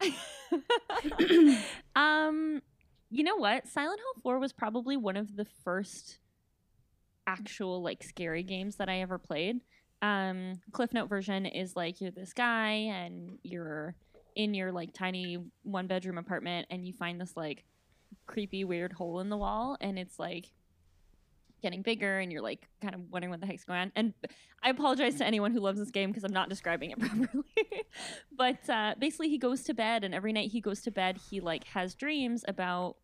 it. um, you know what? Silent Hill four was probably one of the first actual like scary games that I ever played. Um, Cliff Note version is like you're this guy and you're in your like tiny one bedroom apartment and you find this like creepy, weird hole in the wall, and it's like getting bigger, and you're like kind of wondering what the heck's going on. And I apologize to anyone who loves this game because I'm not describing it properly. But uh, basically, he goes to bed, and every night he goes to bed, he like has dreams about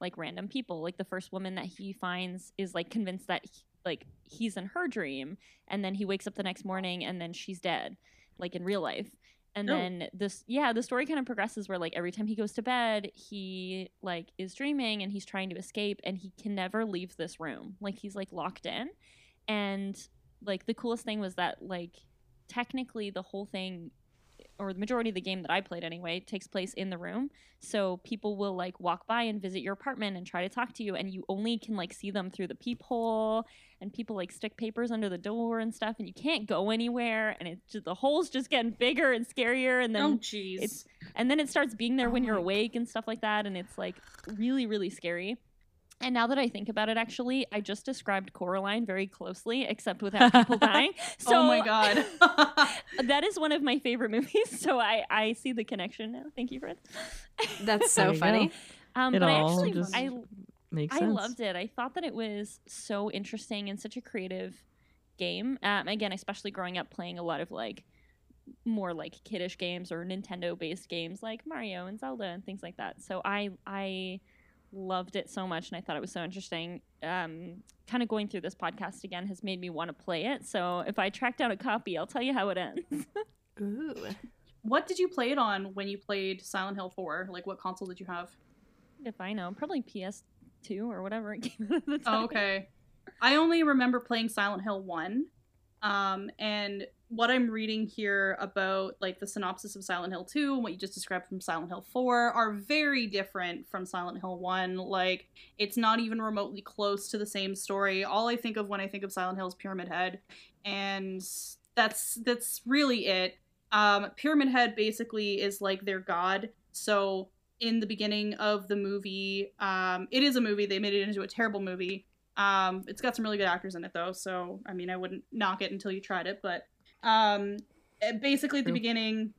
like random people. Like the first woman that he finds is like convinced that he, like he's in her dream, and then he wakes up the next morning, and then she's dead, like in real life. And no. then this, yeah, the story kind of progresses where like every time he goes to bed, he like is dreaming and he's trying to escape, and he can never leave this room. Like he's like locked in. And like the coolest thing was that like technically the whole thing, or the majority of the game that I played anyway, takes place in the room. So people will like walk by and visit your apartment and try to talk to you, and you only can like see them through the peephole, and people like stick papers under the door and stuff, and you can't go anywhere, and it's just, the hole's just getting bigger and scarier, and then oh, geez. It's, and then it starts being there oh when you're awake God. And stuff like that, and it's like really, really scary. And now that I think about it, actually, I just described Coraline very closely, except without people dying. So, oh, my God. That is one of my favorite movies. So I, I see the connection now. Thank you, Fred. That's so funny. Um, it but all I actually, just I, makes sense. I loved it. I thought that it was so interesting and such a creative game. Um, again, especially growing up playing a lot of, like, more, like, kiddish games or Nintendo-based games like Mario and Zelda and things like that. So I I... loved it so much, and I thought it was so interesting. Um, kind of going through this podcast again has made me want to play it. So if I track down a copy, I'll tell you how it ends. Ooh. What did you play it on when you played Silent Hill four? Like, what console did you have? If I know, probably P S two or whatever it came out at the time. Oh, okay. I only remember playing Silent Hill one. Um, and what I'm reading here about like the synopsis of Silent Hill two and what you just described from Silent Hill four are very different from Silent Hill one. Like, it's not even remotely close to the same story. All I think of when I think of Silent Hill is Pyramid Head, and that's that's really it. Um, Pyramid Head basically is like their god. So in the beginning of the movie, um, it is a movie. They made it into a terrible movie. Um, it's got some really good actors in it, though, so, I mean, I wouldn't knock it until you tried it, but, um, basically at the beginning,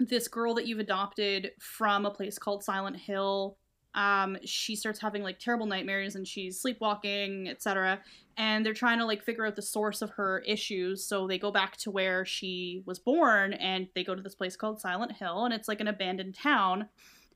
this girl that you've adopted from a place called Silent Hill, um, she starts having, like, terrible nightmares, and she's sleepwalking, et cetera, and they're trying to, like, figure out the source of her issues, so they go back to where she was born, and they go to this place called Silent Hill, and it's, like, an abandoned town.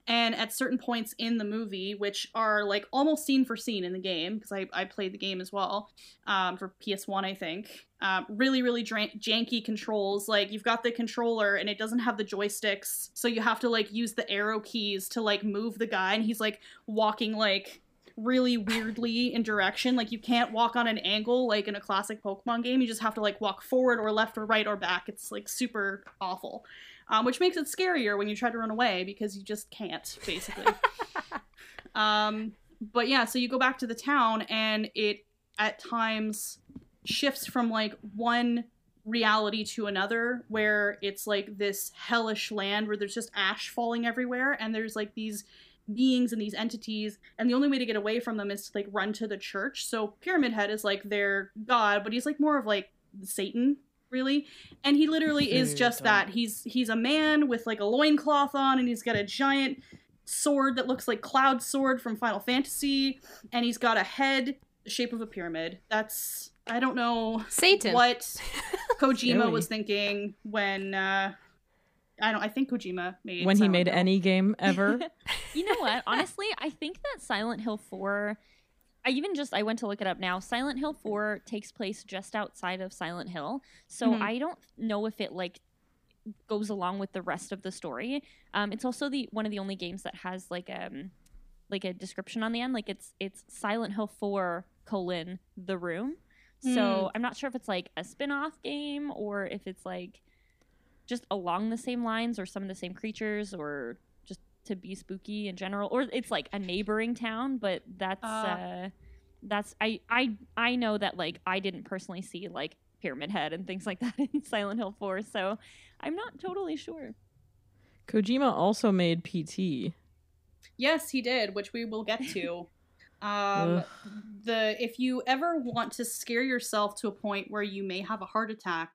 And at certain points in the movie, which are, like, almost scene for scene in the game, because I, I played the game as well, um, for P S one, I think, um, really, really dra- janky controls. Like, you've got the controller, and it doesn't have the joysticks, so you have to, like, use the arrow keys to, like, move the guy, and he's, like, walking, like, really weirdly in direction. Like, you can't walk on an angle, like, in a classic Pokemon game. You just have to, like, walk forward or left or right or back. It's, like, super awful. Um, which makes it scarier when you try to run away because you just can't, basically. um, but yeah, so you go back to the town, and it at times shifts from like one reality to another, where it's like this hellish land where there's just ash falling everywhere, and there's like these beings and these entities, and the only way to get away from them is to like run to the church. So Pyramid Head is like their god, but he's like more of like Satan, really, and he literally is just that. He's he's a man with like a loincloth on, and he's got a giant sword that looks like Cloud Sword from Final Fantasy, and he's got a head the shape of a pyramid. That's I don't know Satan. What Kojima was thinking when uh, I don't I think Kojima made when Silent he made Hill. Any game ever. You know what? Honestly, I think that Silent Hill four. I even just, I went to look it up now. Silent Hill four takes place just outside of Silent Hill. So mm-hmm. I don't know if it like goes along with the rest of the story. Um, it's also the one of the only games that has like um like a description on the end. Like it's it's Silent Hill four colon The Room. Mm. So I'm not sure if it's like a spin-off game or if it's like just along the same lines or some of the same creatures or to be spooky in general, or it's like a neighboring town, but that's uh, uh that's I I I know that like I didn't personally see like Pyramid Head and things like that in Silent Hill four, so I'm not totally sure. Kojima also made P T. Yes, he did, which we will get to. um the if you ever want to scare yourself to a point where you may have a heart attack,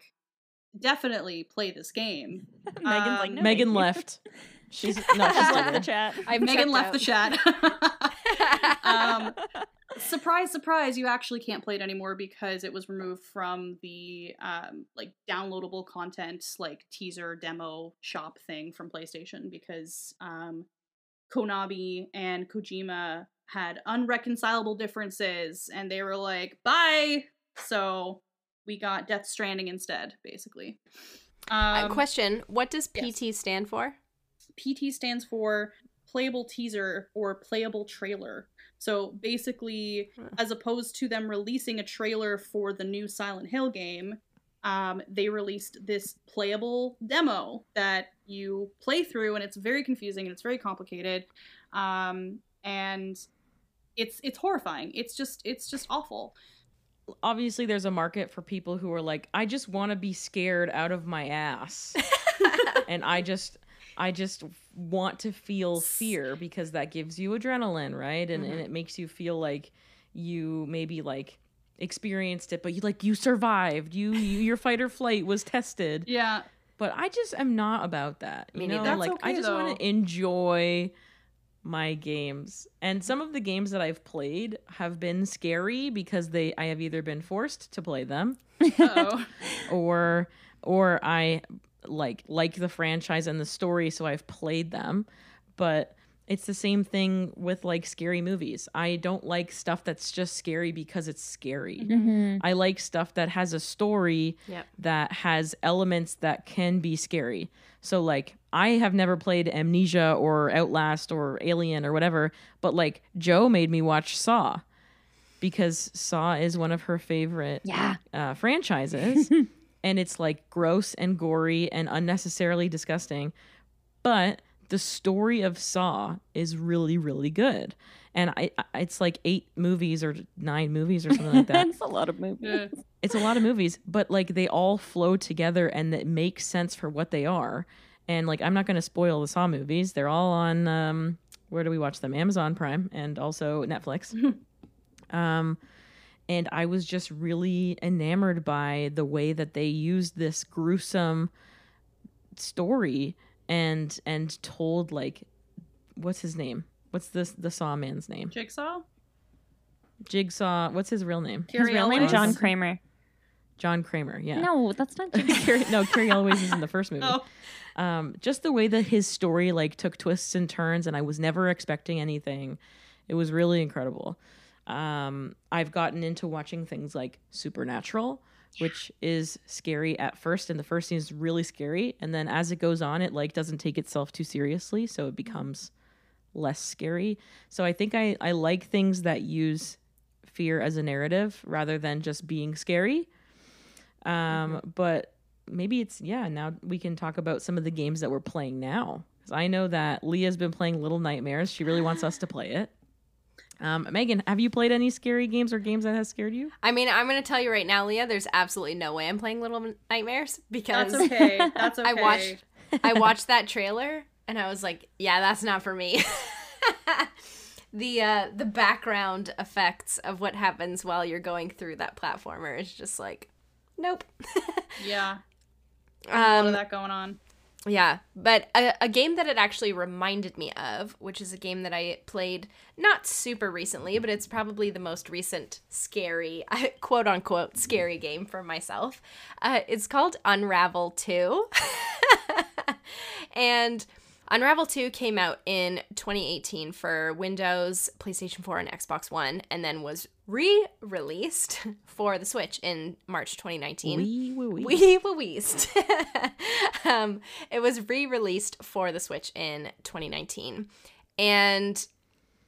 definitely play this game. Megan's um, like no, Megan left. She's no, she's left the chat. I've Megan left out. the chat. Um, surprise, surprise, you actually can't play it anymore because it was removed from the um, like downloadable content, like teaser demo shop thing from PlayStation because um, Konami and Kojima had unreconcilable differences and they were like, bye. So we got Death Stranding instead, basically. Um, uh, question, what does P T yes. stand for? P T stands for playable teaser or playable trailer. So basically, huh. as opposed to them releasing a trailer for the new Silent Hill game, um, they released this playable demo that you play through, and it's very confusing and it's very complicated, um, and it's it's horrifying. It's just it's just awful. Obviously, there's a market for people who are like, I just want to be scared out of my ass, and I just. I just want to feel fear because that gives you adrenaline, right? And mm-hmm. and it makes you feel like you maybe like experienced it, but you like you survived. You, you your fight or flight was tested. Yeah. But I just am not about that. You Me know, that's like okay, I just want to enjoy my games. And some of the games that I've played have been scary because they I have either been forced to play them Uh-oh. or or I like like the franchise and the story, so I've played them. But it's the same thing with like scary movies. I don't like stuff that's just scary because it's scary. Mm-hmm. I like stuff that has a story yep. that has elements that can be scary. So like I have never played Amnesia or Outlast or Alien or whatever, but like Joe made me watch Saw because Saw is one of her favorite yeah. uh, franchises. And it's like gross and gory and unnecessarily disgusting. But the story of Saw is really, really good. And I, I it's like eight movies or nine movies or something like that. It's a lot of movies. Yeah. It's a lot of movies, but like they all flow together and it makes sense for what they are. And like, I'm not going to spoil the Saw movies. They're all on, um, where do we watch them? Amazon Prime and also Netflix. um, And I was just really enamored by the way that they used this gruesome story and and told, like, what's his name? What's this the Saw man's name? Jigsaw? Jigsaw. What's his real name? His real name? John Kramer. John Kramer, yeah. No, that's not Jigsaw. No, Carrie Elwes is in the first movie. Oh. Um, just the way that his story, like, took twists and turns, and I was never expecting anything. It was really incredible. Um, I've gotten into watching things like Supernatural, which is scary at first, and the first scene is really scary, and then as it goes on, it like doesn't take itself too seriously, so it becomes less scary. So I think I, I like things that use fear as a narrative rather than just being scary. Um, mm-hmm. But maybe it's yeah. Now we can talk about some of the games that we're playing now, because I know that Leah's been playing Little Nightmares. She really wants us to play it. Um, Megan, have you played any scary games or games that have scared you? I mean, I'm going to tell you right now, Leah, there's absolutely no way I'm playing Little Nightmares because that's okay. That's okay. I watched I watched that trailer and I was like, yeah, that's not for me. the uh, the background effects of what happens while you're going through that platformer is just like, nope. yeah. There's um, a lot of that going on. Yeah, but a, a game that it actually reminded me of, which is a game that I played not super recently, but it's probably the most recent scary, quote-unquote, scary game for myself. Uh, it's called Unravel two. And Unravel two came out in twenty eighteen for Windows, PlayStation four, and Xbox One, and then was re-released for the Switch in March twenty nineteen. Wee-wee-weased. um, it was re-released for the Switch in twenty nineteen. And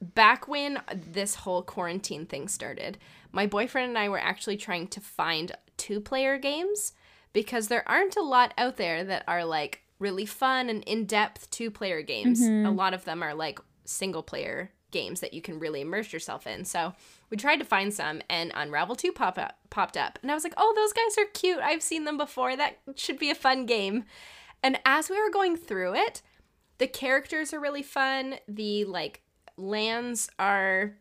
back when this whole quarantine thing started, my boyfriend and I were actually trying to find two-player games because there aren't a lot out there that are, like, really fun and in-depth two-player games. Mm-hmm. A lot of them are, like, single-player games that you can really immerse yourself in. So we tried to find some, and Unravel two pop up, popped up. And I was like, oh, those guys are cute. I've seen them before. That should be a fun game. And as we were going through it, the characters are really fun. The, like, lands are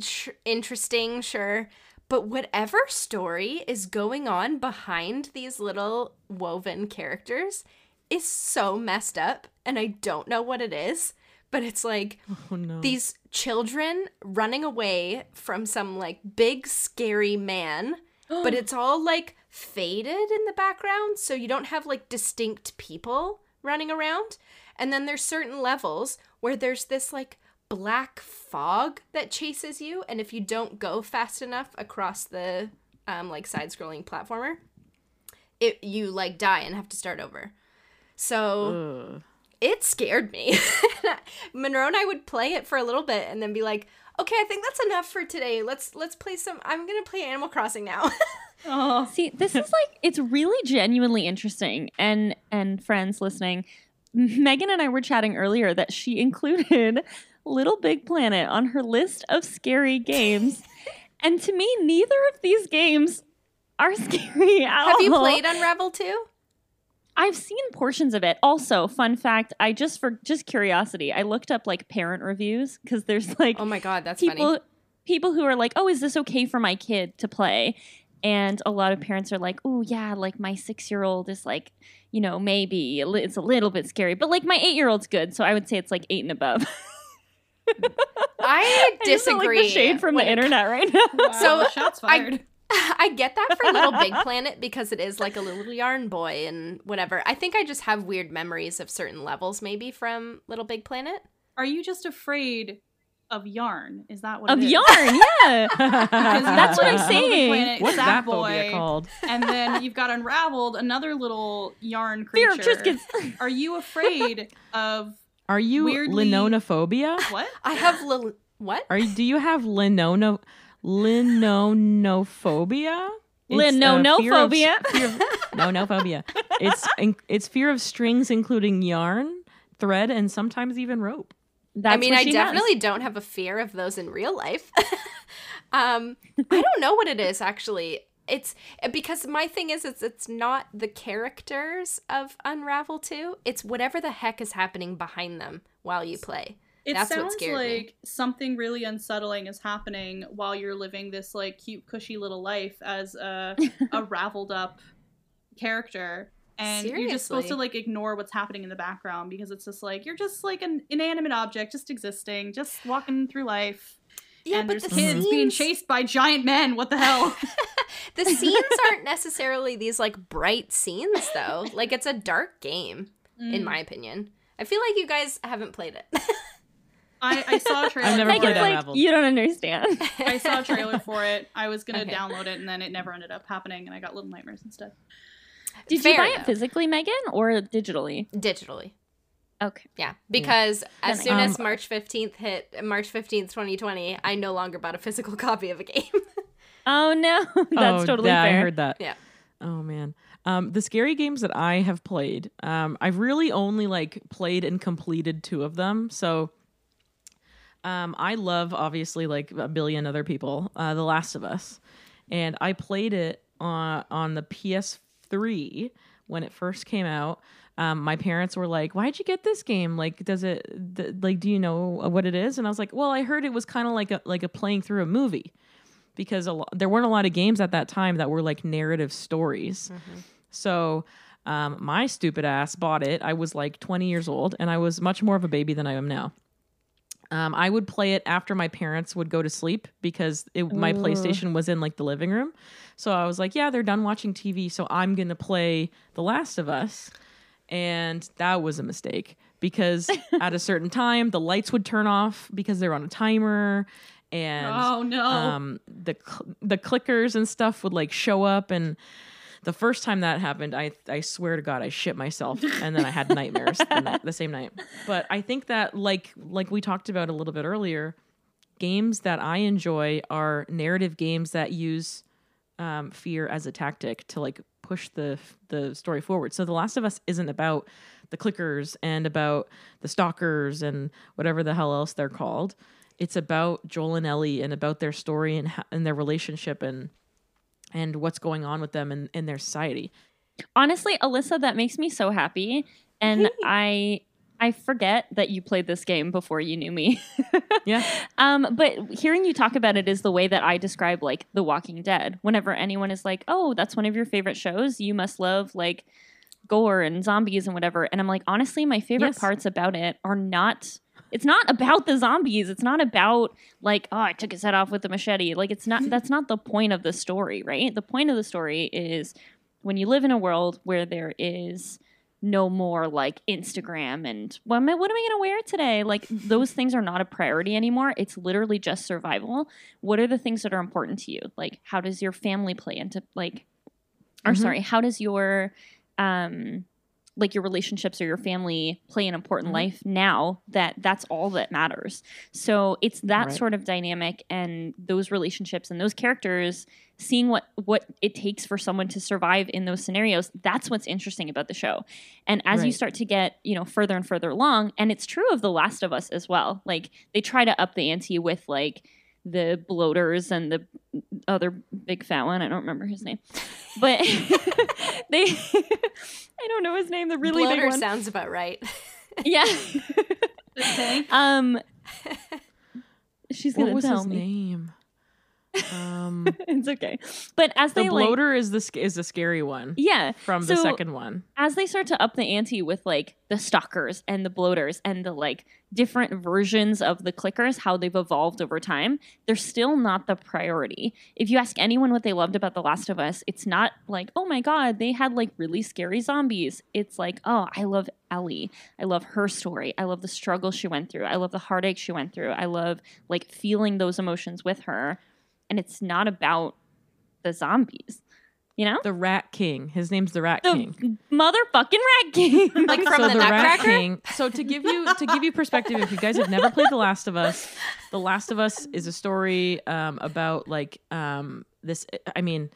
sh- interesting, sure. But whatever story is going on behind these little woven characters is so messed up, and I don't know what it is, but it's like oh, no. these children running away from some like big scary man, but it's all like faded in the background, so you don't have like distinct people running around. And then there's certain levels where there's this like black fog that chases you, and if you don't go fast enough across the um, like side-scrolling platformer, it you like die and have to start over. So Ugh. It scared me. Monroe and I would play it for a little bit and then be like, okay, I think that's enough for today. Let's let's play some. I'm gonna play Animal Crossing now. Oh, see, this is like it's really genuinely interesting. And and friends listening, Megan and I were chatting earlier that she included Little Big Planet on her list of scary games, and to me, neither of these games are scary at all. Have you played Unravel two? I've seen portions of it. Also, fun fact, I just for just curiosity, I looked up like parent reviews because there's like oh my god, that's people, funny. People who are like, oh, is this okay for my kid to play? And a lot of parents are like, oh yeah, like my six-year-old is like, you know, maybe it's a little bit scary, but like my eight-year-old's good, so I would say it's like eight and above. I disagree. I like the shade from like, the internet right now. Wow, so shots fired. I, I get that for Little Big Planet because it is like a little yarn boy and whatever. I think I just have weird memories of certain levels maybe from Little Big Planet. Are you just afraid of yarn? Is that what of it is? Yarn, yeah. Because that's what I'm saying. What's that boy called? And then you've got Unraveled, another little yarn creature. Fear of Triscuits. Are you afraid of Are you weirdly... linonophobia? What? I have li- what? Are you, do you have linono Linonophobia? Linonophobia. Linonophobia. It's it's fear of strings, including yarn, thread, and sometimes even rope. That's I mean, I definitely has. don't have a fear of those in real life. um, I don't know what it is actually. It's because my thing is, it's it's not the characters of Unravel two. It's whatever the heck is happening behind them while you play. It That's sounds like me. Something really unsettling is happening while you're living this like cute, cushy little life as a, a raveled up character. And Seriously? You're just supposed to like ignore what's happening in the background because it's just like you're just like an inanimate object, just existing, just walking through life. Yeah, and but there's the kids scenes... being chased by giant men. What the hell? The scenes aren't necessarily these like bright scenes though. Like it's a dark game, mm. in my opinion. I feel like you guys haven't played it. I, I saw a trailer I've never for played it. Like, you don't understand. I saw a trailer for it. I was going to okay. download it, and then it never ended up happening, and I got Little Nightmares instead. Did Fair you buy enough. It physically, Megan, or digitally? Digitally. Okay. Yeah, because yeah. as soon um, as March fifteenth hit, March fifteenth, twenty twenty, I no longer bought a physical copy of a game. Oh, no. That's oh, totally that, fair. I heard that. Yeah. Oh, man. Um, the scary games that I have played, um, I've really only, like, played and completed two of them, so... Um, I love, obviously, like a billion other people, uh, The Last of Us. And I played it on, on the P S three when it first came out. Um, my parents were like, why'd you get this game? Like, does it, th- like, do you know what it is? And I was like, well, I heard it was kind of like a, like a playing through a movie because a lo- there weren't a lot of games at that time that were like narrative stories. Mm-hmm. So... um, my stupid ass bought it. I was like twenty years old and I was much more of a baby than I am now. Um, I would play it after my parents would go to sleep because it, my Ooh. PlayStation was in like the living room. So I was like, yeah, they're done watching T V. So I'm going to play The Last of Us. And that was a mistake because at a certain time, the lights would turn off because they're on a timer. And oh, no. um, the cl- the clickers and stuff would like show up. And the first time that happened, I I swear to God, I shit myself, and then I had nightmares the, night, the same night. But I think that, like like we talked about a little bit earlier, games that I enjoy are narrative games that use um, fear as a tactic to like push the the story forward. So The Last of Us isn't about the clickers and about the stalkers and whatever the hell else they're called. It's about Joel and Ellie and about their story and and their relationship and. and what's going on with them in, in their society. Honestly, Alyssa, that makes me so happy. And I I forget that you played this game before you knew me. Yeah. Um, but hearing you talk about it is the way that I describe, like, The Walking Dead. Whenever anyone is like, oh, that's one of your favorite shows. You must love, like, gore and zombies and whatever. And I'm like, honestly, my favorite yes. parts about it are not... It's not about the zombies. It's not about like, oh, I took his head off with a machete. Like, it's not, that's not the point of the story, right? The point of the story is when you live in a world where there is no more like Instagram and well, what am I going to wear today? Like, those things are not a priority anymore. It's literally just survival. What are the things that are important to you? Like, how does your family play into like, or mm-hmm. sorry, how does your, um, like your relationships or your family play an important mm-hmm. life now that that's all that matters. So it's that right. sort of dynamic and those relationships and those characters, seeing what, what it takes for someone to survive in those scenarios. That's what's interesting about the show. And as right. you start to get, you know, further and further along, and it's true of The Last of Us as well. Like, they try to up the ante with like the bloaters and the other big fat one. I don't remember his name, but they, I don't know his name. The really bloater big one sounds about right. Yeah. Okay. Um, she's going to tell me. Name? Um, it's okay. But as the they bloater like, is the sc- is the scary one. Yeah. From so the second one. As they start to up the ante with like the stalkers and the bloaters and the like different versions of the clickers, how they've evolved over time, they're still not the priority. If you ask anyone what they loved about The Last of Us, it's not like, oh my God, they had like really scary zombies. It's like, oh, I love Ellie. I love her story. I love the struggle she went through. I love the heartache she went through. I love like feeling those emotions with her. And it's not about the zombies, you know? The Rat King. His name's the Rat the King. Motherfucking Rat King. Like from so the, the Rat King. So to give you to give you perspective, if you guys have never played The Last of Us, The Last of Us is a story um, about like um, this. I mean,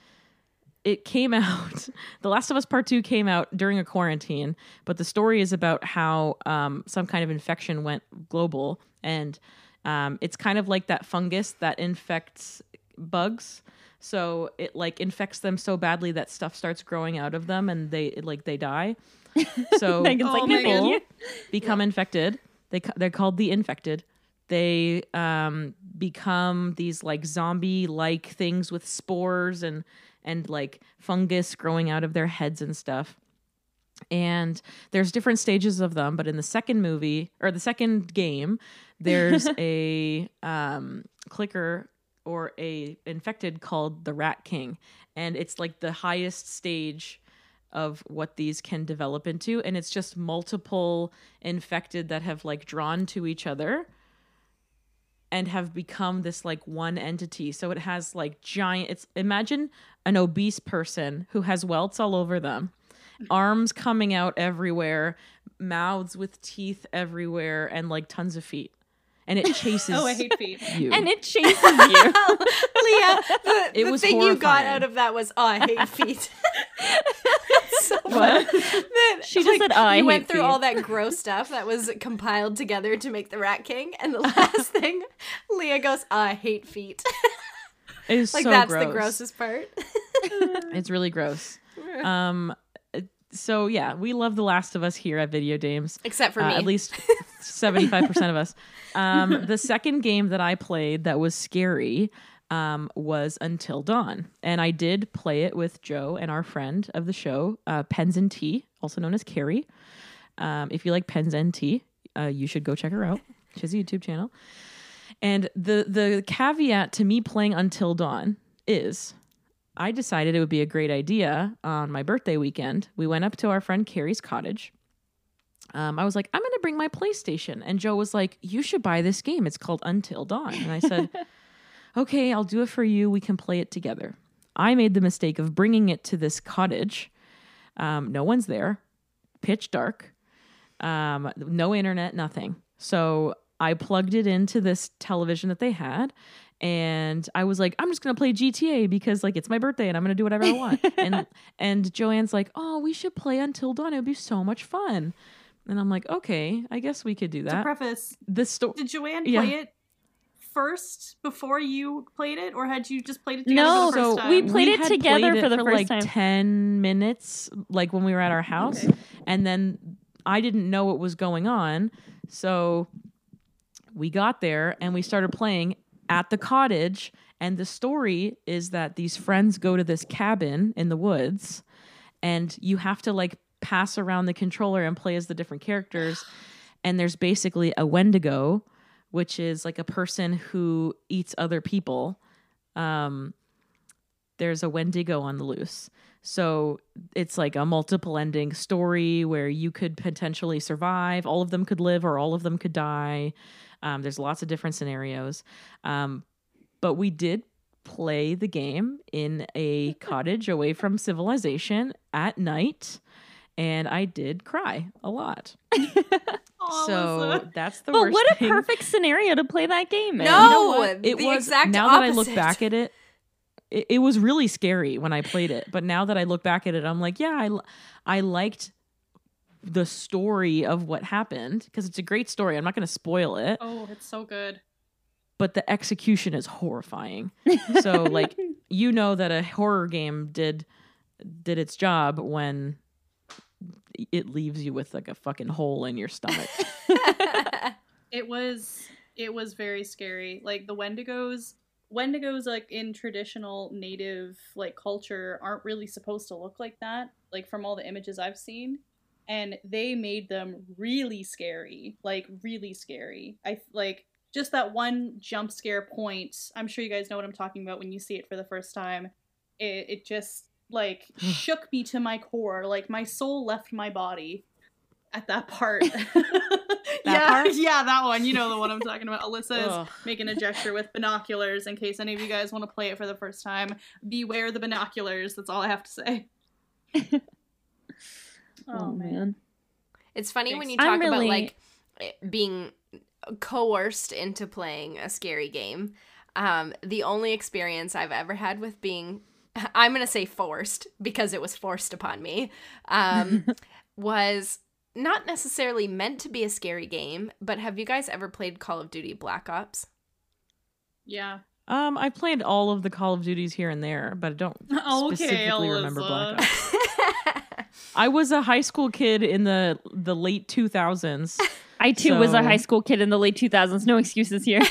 it came out. The Last of Us Part Two came out during a quarantine, but the story is about how um, some kind of infection went global, and um, it's kind of like that fungus that infects bugs, so it like infects them so badly that stuff starts growing out of them and they it, like they die. So like oh people become yeah. infected. They they're called the infected. They um become these like zombie like things with spores and and like fungus growing out of their heads and stuff. And there's different stages of them, but in the second movie or the second game, there's a um clicker or a infected called the Rat King. And it's like the highest stage of what these can develop into. And it's just multiple infected that have like drawn to each other and have become this like one entity. So it has like giant, it's imagine an obese person who has welts all over them, arms coming out everywhere, mouths with teeth everywhere, and like tons of feet. And it chases oh, I hate feet. you. And it chases you. Leah, the, it the was thing horrifying. You got out of that was, oh, I hate feet. So what? That, she just like, said, oh, I hate feet. You went through feet. all that gross stuff that was compiled together to make the Rat King. And the last thing, Leah goes, oh, I hate feet. It is like, so that's gross. The grossest part. It's really gross. Um, so, yeah, we love The Last of Us here at Video Games. Except for uh, me. At least seventy-five percent of us. Um, the second game that I played that was scary um, was Until Dawn. And I did play it with Joe and our friend of the show, uh, Pens and Tea, also known as Carrie. Um, if you like Pens and Tea, uh, you should go check her out. She has a YouTube channel. And the the caveat to me playing Until Dawn is I decided it would be a great idea on my birthday weekend. We went up to our friend Carrie's cottage. Um, I was like, I'm going to bring my PlayStation. And Joe was like, you should buy this game. It's called Until Dawn. And I said, okay, I'll do it for you. We can play it together. I made the mistake of bringing it to this cottage. Um, no one's there. Pitch dark. Um, no internet, nothing. So I plugged it into this television that they had. And I was like, I'm just going to play G T A because like it's my birthday and I'm going to do whatever I want. and and Joanne's like, oh, we should play Until Dawn. It would be so much fun. And I'm like, okay, I guess we could do that. To preface, the sto- did Joanne yeah. play it first before you played it, or had you just played it together no, for the first so time? No, we played we it together played for it the for first like time. ten minutes, like when we were at our house. Okay. And then I didn't know what was going on. So we got there and we started playing at the cottage. And the story is that these friends go to this cabin in the woods and you have to like pass around the controller and play as the different characters. and there's basically a Wendigo, which is like a person who eats other people. Um, there's a Wendigo on the loose. So it's like a multiple ending story where you could potentially survive. All of them could live or all of them could die. Um, there's lots of different scenarios. Um, but we did play the game in a cottage away from civilization at night. And I did cry a lot. Oh, so that's the but worst But what a thing. Perfect scenario to play that game in. No, you know it the was, exact now opposite. Now that I look back at it, it, it was really scary when I played it. But now that I look back at it, I'm like, yeah, I, I liked the story of what happened. Because it's a great story. I'm not going to spoil it. Oh, it's so good. But the execution is horrifying. So, like, you know that a horror game did did its job when... it leaves you with like a fucking hole in your stomach. It was, it was very scary. Like the Wendigos, Wendigos like in traditional native like culture aren't really supposed to look like that. Like from all the images I've seen, and they made them really scary, like really scary. I like just that one jump scare point. I'm sure you guys know what I'm talking about when you see it for the first time. It, it just, like, shook me to my core. Like, my soul left my body at that part. that yeah, part? Yeah, that one. You know the one I'm talking about. Alyssa is making a gesture with binoculars in case any of you guys want to play it for the first time. Beware the binoculars. That's all I have to say. oh, oh, man. It's funny Thanks. when you talk really... about, like, being coerced into playing a scary game. Um, the only experience I've ever had with being... I'm going to say forced because it was forced upon me, um, was not necessarily meant to be a scary game, but have you guys ever played Call of Duty Black Ops? Yeah. Um, I played all of the Call of Duties here and there, but I don't okay, specifically Alyssa. remember Black Ops. I was a high school kid in the, the late two thousands. I, too, so... was a high school kid in the late two thousands. No excuses here.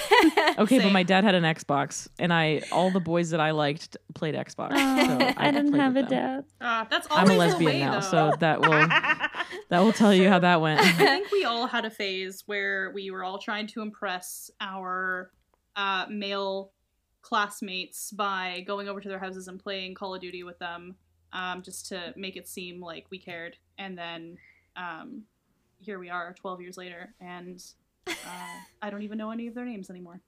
Okay, Same. But my dad had an Xbox, and I all the boys that I liked played Xbox. Oh, so I, I didn't have a dad. Uh, that's all I'm a lesbian away, now, though. So that will that will tell you how that went. I think we all had a phase where we were all trying to impress our uh, male classmates by going over to their houses and playing Call of Duty with them, um, just to make it seem like we cared, and then... Um, here we are twelve years later, and uh, I don't even know any of their names anymore.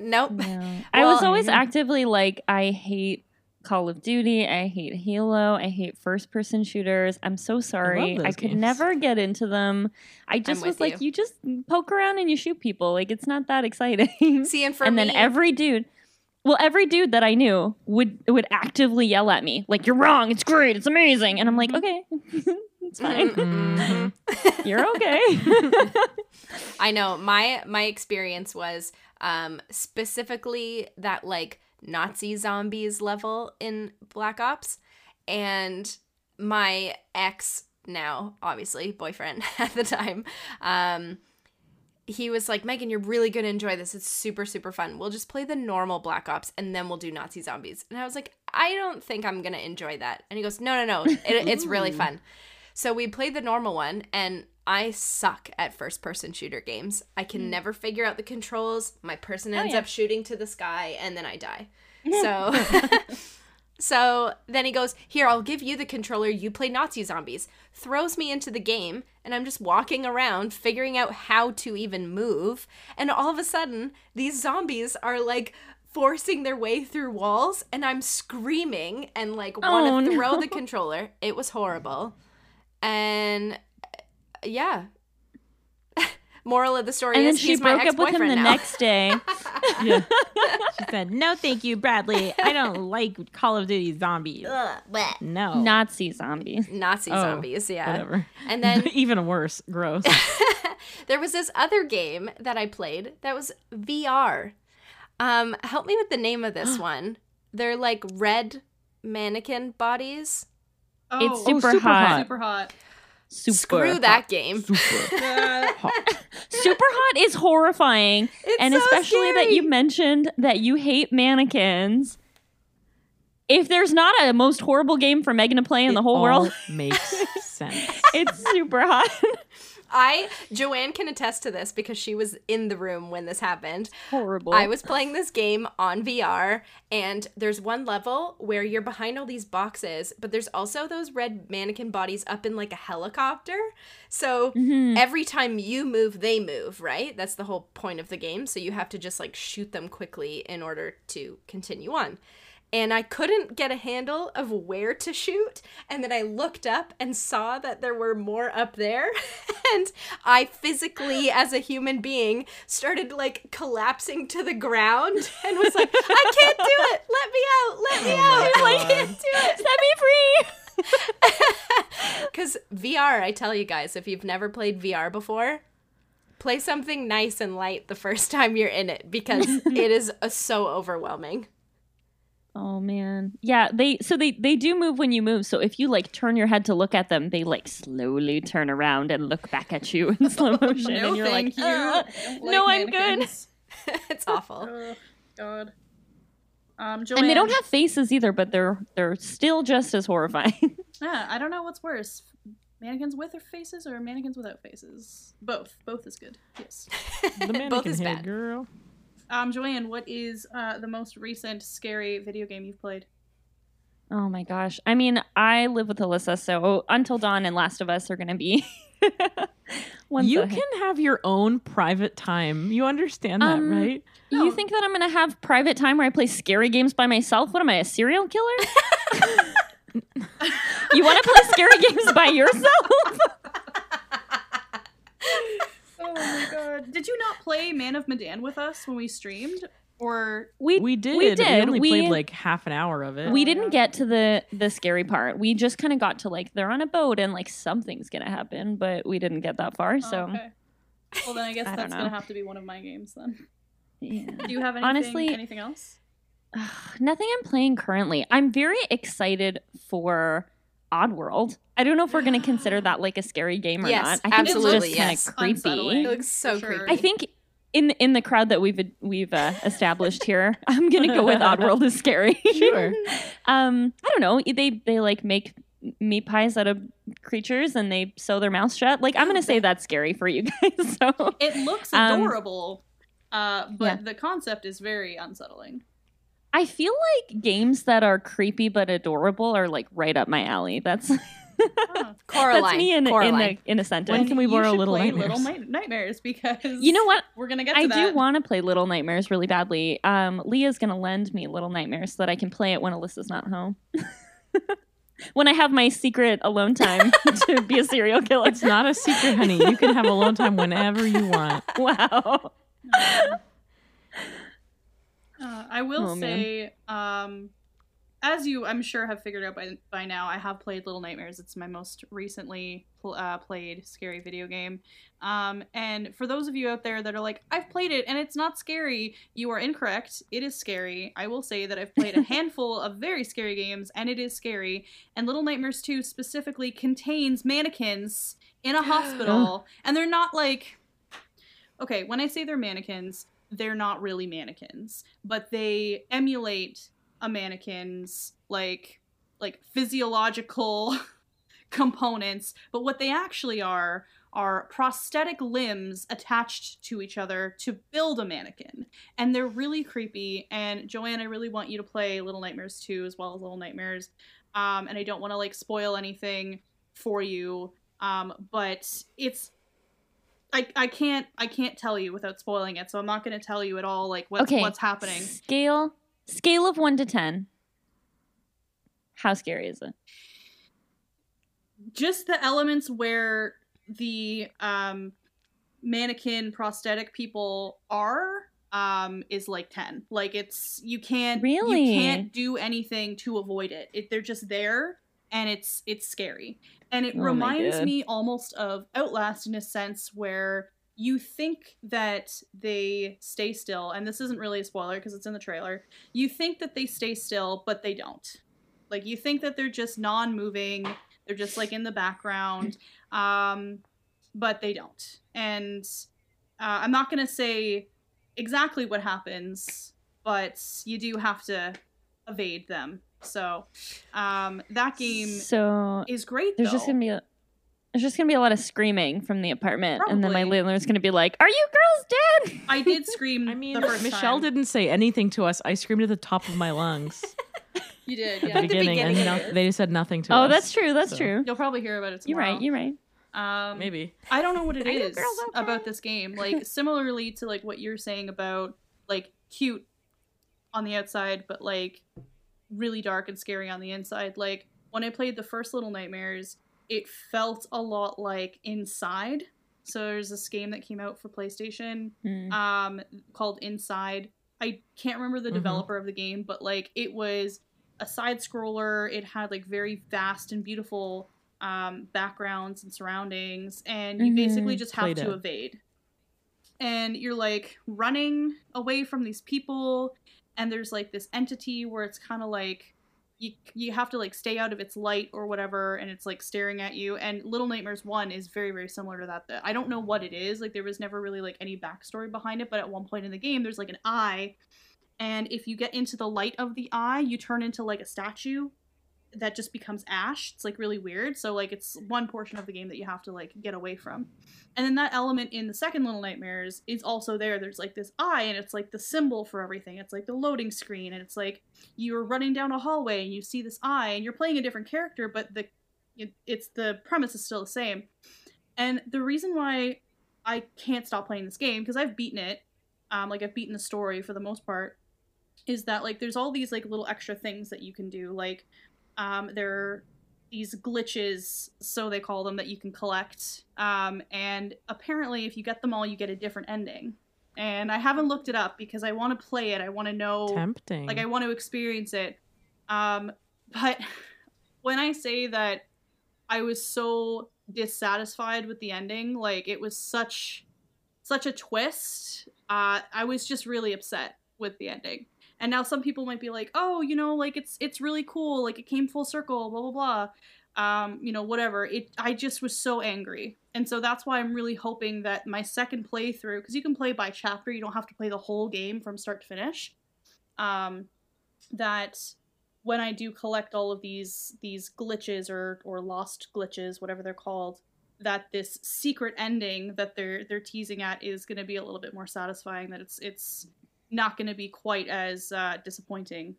Nope. No. Well, I was always actively like, I hate Call of Duty. I hate Halo. I hate first-person shooters. I'm so sorry. I, I could never get into them. I just was like, you. you just poke around and you shoot people. Like, it's not that exciting. See, and for and me... And then every dude... Well, every dude that I knew would would actively yell at me. Like, you're wrong. It's great. It's amazing. And I'm like, okay. It's fine. Mm-hmm. You're okay. I know. My my experience was um, specifically that like Nazi zombies level in Black Ops. And my ex now, obviously, boyfriend at the time, um, he was like, Megan, you're really going to enjoy this. It's super, super fun. We'll just play the normal Black Ops and then we'll do Nazi zombies. And I was like, I don't think I'm going to enjoy that. And he goes, no, no, no. It, it's really fun. So we played the normal one, and I suck at first-person shooter games. I can mm. never figure out the controls. My person ends oh, yeah. up shooting to the sky, and then I die. So so then he goes, here, I'll give you the controller. You play Nazi zombies. Throws me into the game, and I'm just walking around figuring out how to even move. And all of a sudden, these zombies are, like, forcing their way through walls, and I'm screaming and, like, want to oh, throw no. the controller. It was horrible. And yeah, moral of the story and is then she he's broke my ex-boyfriend up with him now. The next day. Yeah. She said, "No, thank you, Bradley. I don't like Call of Duty zombies. Ugh, no, Nazi zombies, Nazi oh, zombies. Yeah, whatever. And then even worse, gross. There was this other game that I played that was V R. Um, help me with the name of this one. They're like red mannequin bodies. Oh, it's super, oh, super hot. hot. Super hot. Super Screw hot. that game. Super hot. Super hot is horrifying. It's and so especially scary. That you mentioned that you hate mannequins. If there's not a most horrible game for Megan to play in it the whole all world, makes sense. It's super hot. I, Joanne can attest to this because she was in the room when this happened. Horrible. I was playing this game on V R, and there's one level where you're behind all these boxes, but there's also those red mannequin bodies up in like a helicopter. So mm-hmm. every time you move, they move, right? That's the whole point of the game. So you have to just like shoot them quickly in order to continue on. And I couldn't get a handle of where to shoot. And then I looked up and saw that there were more up there. And I physically, as a human being, started like collapsing to the ground and was like, I can't do it. Let me out. Let me oh out. I can't do it. Set me free. Because V R, I tell you guys, if you've never played V R before, play something nice and light the first time you're in it, because it is uh, so overwhelming. Oh, man. Yeah, they so they, they do move when you move. So if you, like, turn your head to look at them, they, like, slowly turn around and look back at you in slow motion. No, and you're like, you. uh, like, no, mannequins. I'm good. It's awful. Oh, God. Um, Joanne. And they don't have faces either, but they're they're still just as horrifying. Yeah, I don't know what's worse. Mannequins with their faces or mannequins without faces? Both. Both is good. Yes. The mannequin Both is head, bad. Girl. Um, Joanne, what is uh, the most recent scary video game you've played? Oh, my gosh. I mean, I live with Alyssa, so Until Dawn and Last of Us are going to be... You can heck? have your own private time. You understand that, um, right? No. You think that I'm going to have private time where I play scary games by myself? What am I, a serial killer? You want to play scary games by yourself? Oh my god! Did you not play Man of Medan with us when we streamed? Or we we did. We, did. we only we, played like half an hour of it. We didn't get to the the scary part. We just kind of got to like they're on a boat and like something's gonna happen, but we didn't get that far. So, oh, okay. Well, then I guess I that's gonna have to be one of my games then. Yeah. Do you have anything, honestly anything else? Uh, nothing I'm playing currently. I'm very excited for Oddworld. I don't know if we're going to consider that like a scary game or yes, not. I think absolutely, it's just yes. kind of creepy. It looks so sure. creepy. I think in in the crowd that we've we've uh, established here, I'm going to go with Oddworld is scary. Sure. um, I don't know. They they like make meat pies out of creatures and they sew their mouths shut. Like I'm going to say that's scary for you guys. So it looks adorable, um, uh, but yeah. the concept is very unsettling. I feel like games that are creepy but adorable are like right up my alley. That's oh, Coraline. That's me in, Coraline. in, a, in a sentence. When can we borrow Little Nightmares? Little Mi- Nightmares because you know what? We're gonna get. To I that. do want to play Little Nightmares really badly. Um, Leah's gonna lend me Little Nightmares so that I can play it when Alyssa's not home. When I have my secret alone time to be a serial killer. It's not a secret, honey. You can have alone time whenever you want. Wow. Um. Uh, I will oh, say, um, as you, I'm sure, have figured out by by now, I have played Little Nightmares. It's my most recently pl- uh, played scary video game. Um, and for those of you out there that are like, I've played it and it's not scary, you are incorrect. It is scary. I will say that I've played a handful of very scary games and it is scary. And Little Nightmares two specifically contains mannequins in a hospital. And they're not like... Okay, when I say they're mannequins... They're not really mannequins, but they emulate a mannequin's like like physiological components. But what they actually are are prosthetic limbs attached to each other to build a mannequin. And they're really creepy. And Joanne, I really want you to play Little Nightmares two as well as Little Nightmares. Um, and I don't want to like spoil anything for you, um, but it's... I, I can't I can't tell you without spoiling it, so I'm not going to tell you at all like what's okay. what's happening. Scale scale of one to ten. How scary is it? Just the elements where the um, mannequin prosthetic people are um, is like ten. Like it's you can't really? you can't do anything to avoid it. It they're just there. And it's it's scary. And it oh reminds me almost of Outlast in a sense where you think that they stay still. And this isn't really a spoiler because it's in the trailer. You think that they stay still, but they don't. Like, you think that they're just non-moving. They're just, like, in the background. Um, but they don't. And uh, I'm not going to say exactly what happens, but you do have to evade them. So um, that game so, is great, there's though. There's just going to be a... There's just going to be a lot of screaming from the apartment. Probably. And then my landlord's going to be like, are you girls dead? I did scream. I mean, the first Michelle time. Didn't say anything to us. I screamed at the top of my lungs. You did, yeah. At the beginning, the beginning and no, they said nothing to oh, us. Oh, that's true. That's so. true. You'll probably hear about it tomorrow. You're right. You're right. Um, Maybe. I don't know what it is girls, okay. about this game. Like, similarly to, like, what you're saying about, like, cute on the outside, but, like, really dark and scary on the inside. Like, when I played the first Little Nightmares, it felt a lot like Inside. So there's this game that came out for PlayStation mm. um, called Inside. I can't remember the developer mm-hmm. of the game, but, like, it was a side-scroller. It had, like, very vast and beautiful um, backgrounds and surroundings, and you mm-hmm. basically just have Played to it. evade. And you're, like, running away from these people, and there's, like, this entity where it's kind of, like, You, you have to, like, stay out of its light or whatever, and it's, like, staring at you. And Little Nightmares one is very, very similar to that. I don't know what it is. Like, there was never really, like, any backstory behind it, but at one point in the game, there's, like, an eye. And if you get into the light of the eye, you turn into, like, a statue that just becomes ash. It's, like, really weird. So, like, it's one portion of the game that you have to, like, get away from. And then that element in the second Little Nightmares is also there. There's, like, this eye, and it's, like, the symbol for everything. It's, like, the loading screen, and it's, like, you're running down a hallway, and you see this eye, and you're playing a different character, but the it, it's the premise is still the same. And the reason why I can't stop playing this game, because I've beaten it, um, like, I've beaten the story for the most part, is that, like, there's all these, like, little extra things that you can do, like, Um, there are these glitches, so they call them, that you can collect. Um, and apparently, if you get them all, you get a different ending. And I haven't looked it up because I want to play it. I want to know. Tempting. Like, I want to experience it. Um, but when I say that I was so dissatisfied with the ending, like, it was such, such a twist. Uh, I was just really upset with the ending. And now some people might be like, oh, you know, like, it's it's really cool. Like, it came full circle, blah, blah, blah. Um, you know, whatever. It. I just was so angry. And so that's why I'm really hoping that my second playthrough, because you can play by chapter. You don't have to play the whole game from start to finish. Um, that when I do collect all of these these glitches or, or lost glitches, whatever they're called, that this secret ending that they're they're teasing at is going to be a little bit more satisfying. That it's it's... not going to be quite as uh, disappointing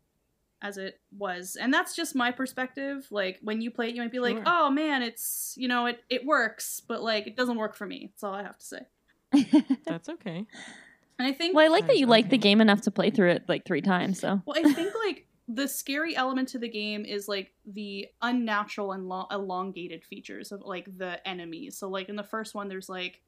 as it was. And that's just my perspective. Like, when you play it, you might be sure. like, oh, man, it's, you know, it, it works. But, like, it doesn't work for me. That's all I have to say. That's okay. And I think... Well, I like that you okay. like the game enough to play through it, like, three times, so... Well, I think, like, the scary element to the game is, like, the unnatural and lo- elongated features of, like, the enemies. So, like, in the first one, there's, like...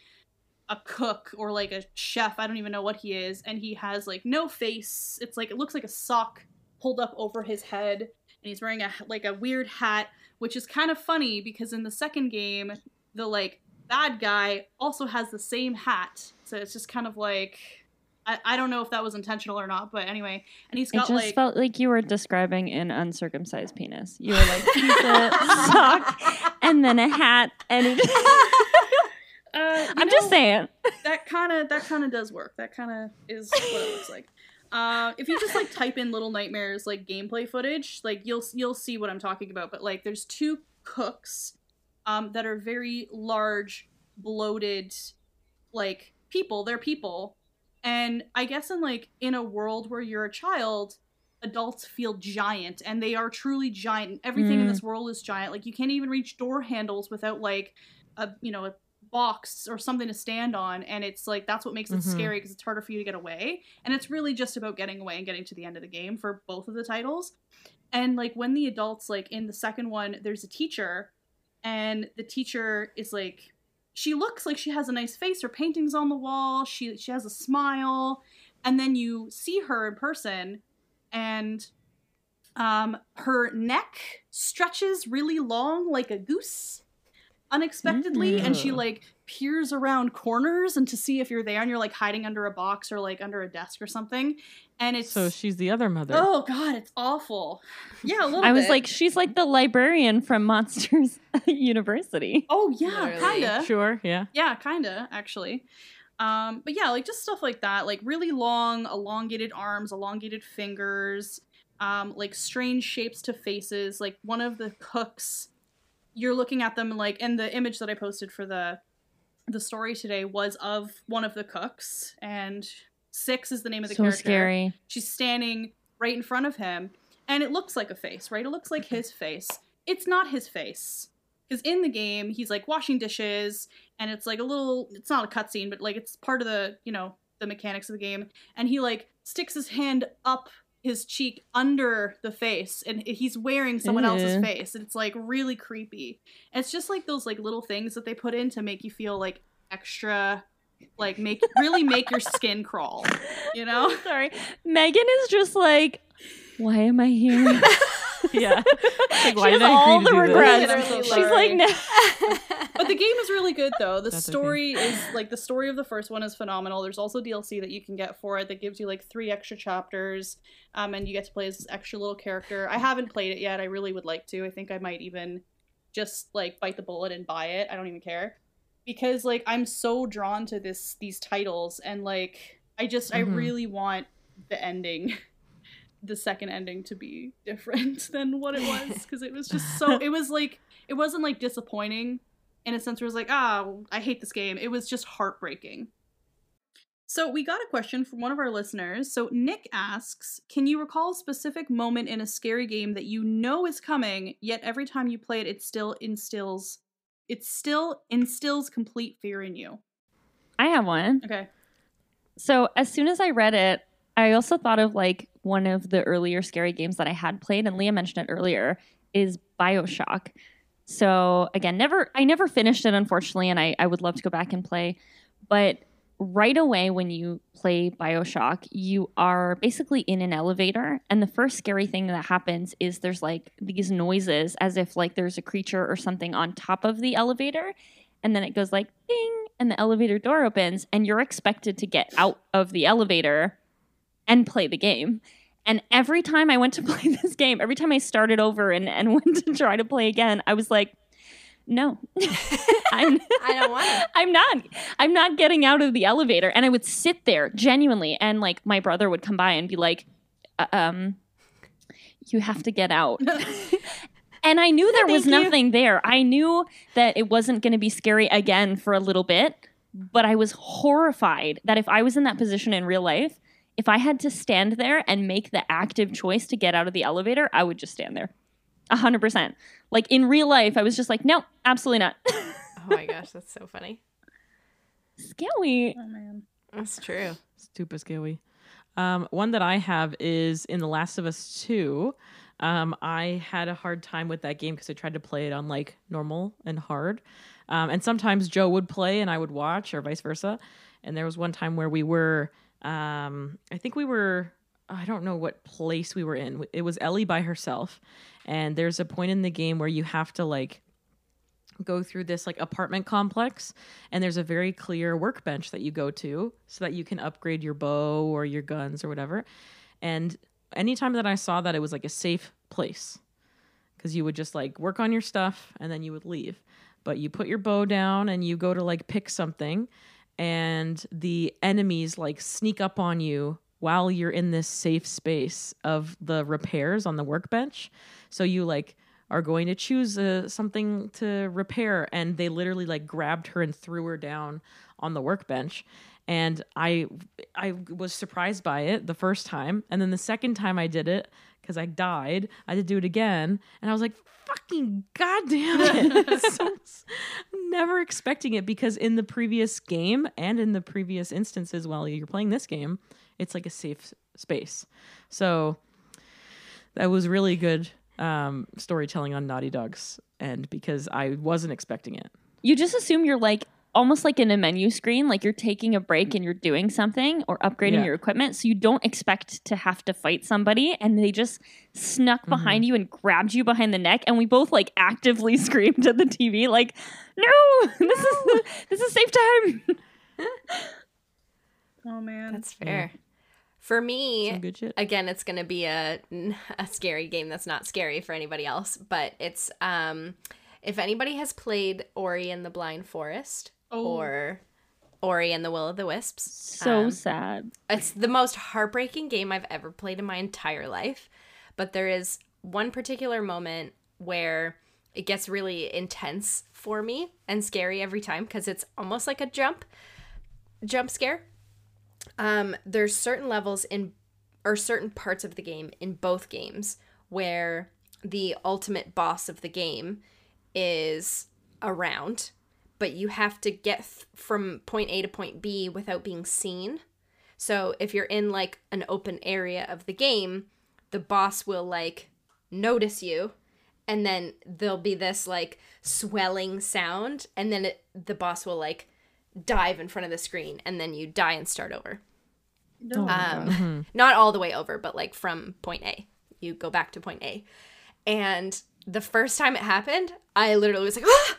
a cook or like a chef, I don't even know what he is, and he has like no face. It's like it looks like a sock pulled up over his head, and he's wearing a like a weird hat, which is kind of funny because in the second game the like bad guy also has the same hat, so it's just kind of like I, I don't know if that was intentional or not, but anyway, and he's got like... It just like, felt like you were describing an uncircumcised penis. You were like, he's a sock and then a hat and it just... Uh, I'm know, just saying that kind of that kind of does work. That kind of is what it looks like. Uh, if you just like type in Little Nightmares like gameplay footage, like you'll you'll see what I'm talking about. But like, there's two cooks um, that are very large, bloated, like people. They're people, and I guess in like in a world where you're a child, adults feel giant, and they are truly giant. Everything mm. in this world is giant. Like you can't even reach door handles without like a you know a box or something to stand on, and it's like that's what makes it mm-hmm. scary because it's harder for you to get away, and it's really just about getting away and getting to the end of the game for both of the titles. And like when the adults, like in the second one there's a teacher, and the teacher is like, she looks like she has a nice face, her painting's on the wall, she she has a smile, and then you see her in person and um her neck stretches really long like a goose unexpectedly, mm. and she like peers around corners and to see if you're there, and you're like hiding under a box or like under a desk or something, and it's so she's the other mother. Oh god, it's awful. Yeah, a little I bit. Was like, she's like the librarian from Monsters University. Oh yeah, kind of. Sure, yeah. Yeah, kind of actually. Um, but yeah, like just stuff like that, like really long, elongated arms, elongated fingers, um, like strange shapes to faces. Like one of the cooks you're looking at them like, and the image that I posted for the the story today was of one of the cooks, and Six is the name of the so character. So scary. She's standing right in front of him, and it looks like a face, right? It looks like his face. It's not his face. Because in the game, he's like washing dishes, and it's like a little, it's not a cutscene, but like it's part of the, you know, the mechanics of the game. And he like sticks his hand up his cheek under the face, and he's wearing someone Ew. else's face. And it's like really creepy. And it's just like those like little things that they put in to make you feel like extra, like make really make your skin crawl, you know? I'm sorry. Megan is just like, why am I here? Yeah, like, why she has did I all the regrets. She's like, nah. But the game is really good, though. The That's story okay. is like the story of the first one is phenomenal. There's also D L C that you can get for it that gives you like three extra chapters, um, and you get to play as this extra little character. I haven't played it yet. I really would like to. I think I might even just like bite the bullet and buy it. I don't even care, because like I'm so drawn to this these titles, and like I just mm-hmm. I really want the ending. The second ending to be different than what it was, because it was just so it was like it wasn't like disappointing in a sense where it was like, ah, oh, I hate this game. It was just heartbreaking. So we got a question from one of our listeners. So Nick asks, can you recall a specific moment in a scary game that you know is coming, yet every time you play it it still instills it still instills complete fear in you? I have one. Okay. So as soon as I read it, I also thought of like one of the earlier scary games that I had played, and Leah mentioned it earlier, is BioShock. So again, never I never finished it, unfortunately, and I, I would love to go back and play. But right away when you play BioShock, you are basically in an elevator, and the first scary thing that happens is there's like these noises as if like there's a creature or something on top of the elevator, and then it goes like ding, and the elevator door opens, and you're expected to get out of the elevator and play the game. And every time I went to play this game, every time I started over and, and went to try to play again, I was like, no, I'm, I don't want it. I'm not, I'm not getting out of the elevator. And I would sit there genuinely. And like my brother would come by and be like, um, you have to get out. And I knew there was nothing there. I knew that it wasn't going to be scary again for a little bit, but I was horrified that if I was in that position in real life, if I had to stand there and make the active choice to get out of the elevator, I would just stand there. A hundred percent. Like in real life, I was just like, no, absolutely not. Oh my gosh, that's so funny. Scary. Oh man. That's true. Super scary. Um, one that I have is in The Last of Us two. Um, I had a hard time with that game because I tried to play it on like normal and hard. Um, and sometimes Joe would play and I would watch, or vice versa. And there was one time where we were... Um, I think we were, I don't know what place we were in. It was Ellie by herself. And there's a point in the game where you have to like go through this like apartment complex, and there's a very clear workbench that you go to so that you can upgrade your bow or your guns or whatever. And anytime that I saw that, it was like a safe place, because you would just like work on your stuff and then you would leave, but you put your bow down and you go to like pick something, and the enemies like sneak up on you while you're in this safe space of the repairs on the workbench. So you like are going to choose uh, something to repair, and they literally like grabbed her and threw her down on the workbench. And I I was surprised by it the first time, and then the second time I did it, because I died, I had to do it again, and I was like, fucking goddamn it. So, never expecting it, because in the previous game and in the previous instances while you're playing this game, it's like a safe space. So that was really good um, storytelling on Naughty Dog's end, because I wasn't expecting it. You just assume you're like, almost like in a menu screen, like you're taking a break and you're doing something or upgrading yeah. your equipment. So you don't expect to have to fight somebody, and they just snuck behind mm-hmm. you and grabbed you behind the neck. And we both like actively screamed at the T V like, no, no! this is this is safe time. Oh man. That's fair. Yeah. For me, again, it's going to be a, a scary game that's not scary for anybody else, but it's, um, if anybody has played Ori and the Blind Forest, Oh. or Ori and the Will of the Wisps. So um, sad. It's the most heartbreaking game I've ever played in my entire life. But there is one particular moment where it gets really intense for me and scary every time because it's almost like a jump jump scare. Um, there's certain levels in or certain parts of the game in both games where the ultimate boss of the game is around, but you have to get th- from point A to point B without being seen. So if you're in like an open area of the game, the boss will like notice you, and then there'll be this like swelling sound, and then it, the boss will like dive in front of the screen, and then you die and start over. No. Um, mm-hmm. Not all the way over, but like from point A. You go back to point A. And the first time it happened, I literally was like, ah!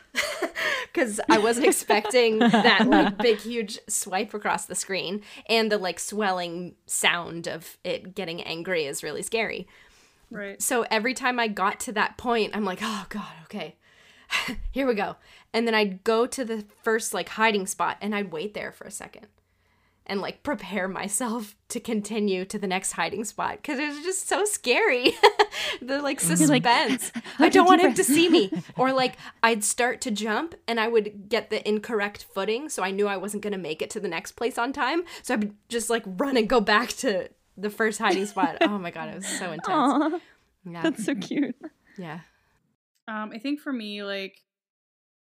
Because I wasn't expecting that like big, huge swipe across the screen. And the like swelling sound of it getting angry is really scary. Right. So every time I got to that point, I'm like, oh God, okay, here we go. And then I'd go to the first like hiding spot and I'd wait there for a second and like prepare myself to continue to the next hiding spot because it was just so scary. The like suspense. Like, I don't want him breath? to see me. Or like I'd start to jump and I would get the incorrect footing, so I knew I wasn't going to make it to the next place on time. So I would just like run and go back to the first hiding spot. Oh my God, it was so intense. Aww, yeah. That's so cute. Yeah. Um, I think for me, like,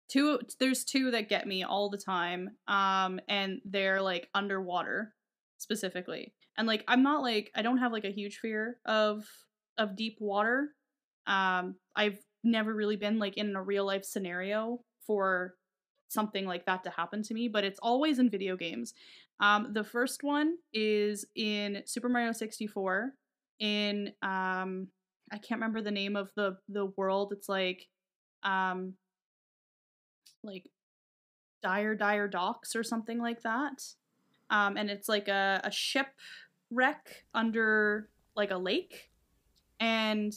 Two, there's two that get me all the time, um, and they're, like, underwater, specifically. And, like, I'm not, like, I don't have, like, a huge fear of of deep water. Um, I've never really been, like, in a real-life scenario for something like that to happen to me, but it's always in video games. Um, the first one is in Super Mario sixty-four, in, um, I can't remember the name of the, the world. It's, like, um... like dire dire docks or something like that, um and it's like a, a ship wreck under like a lake, and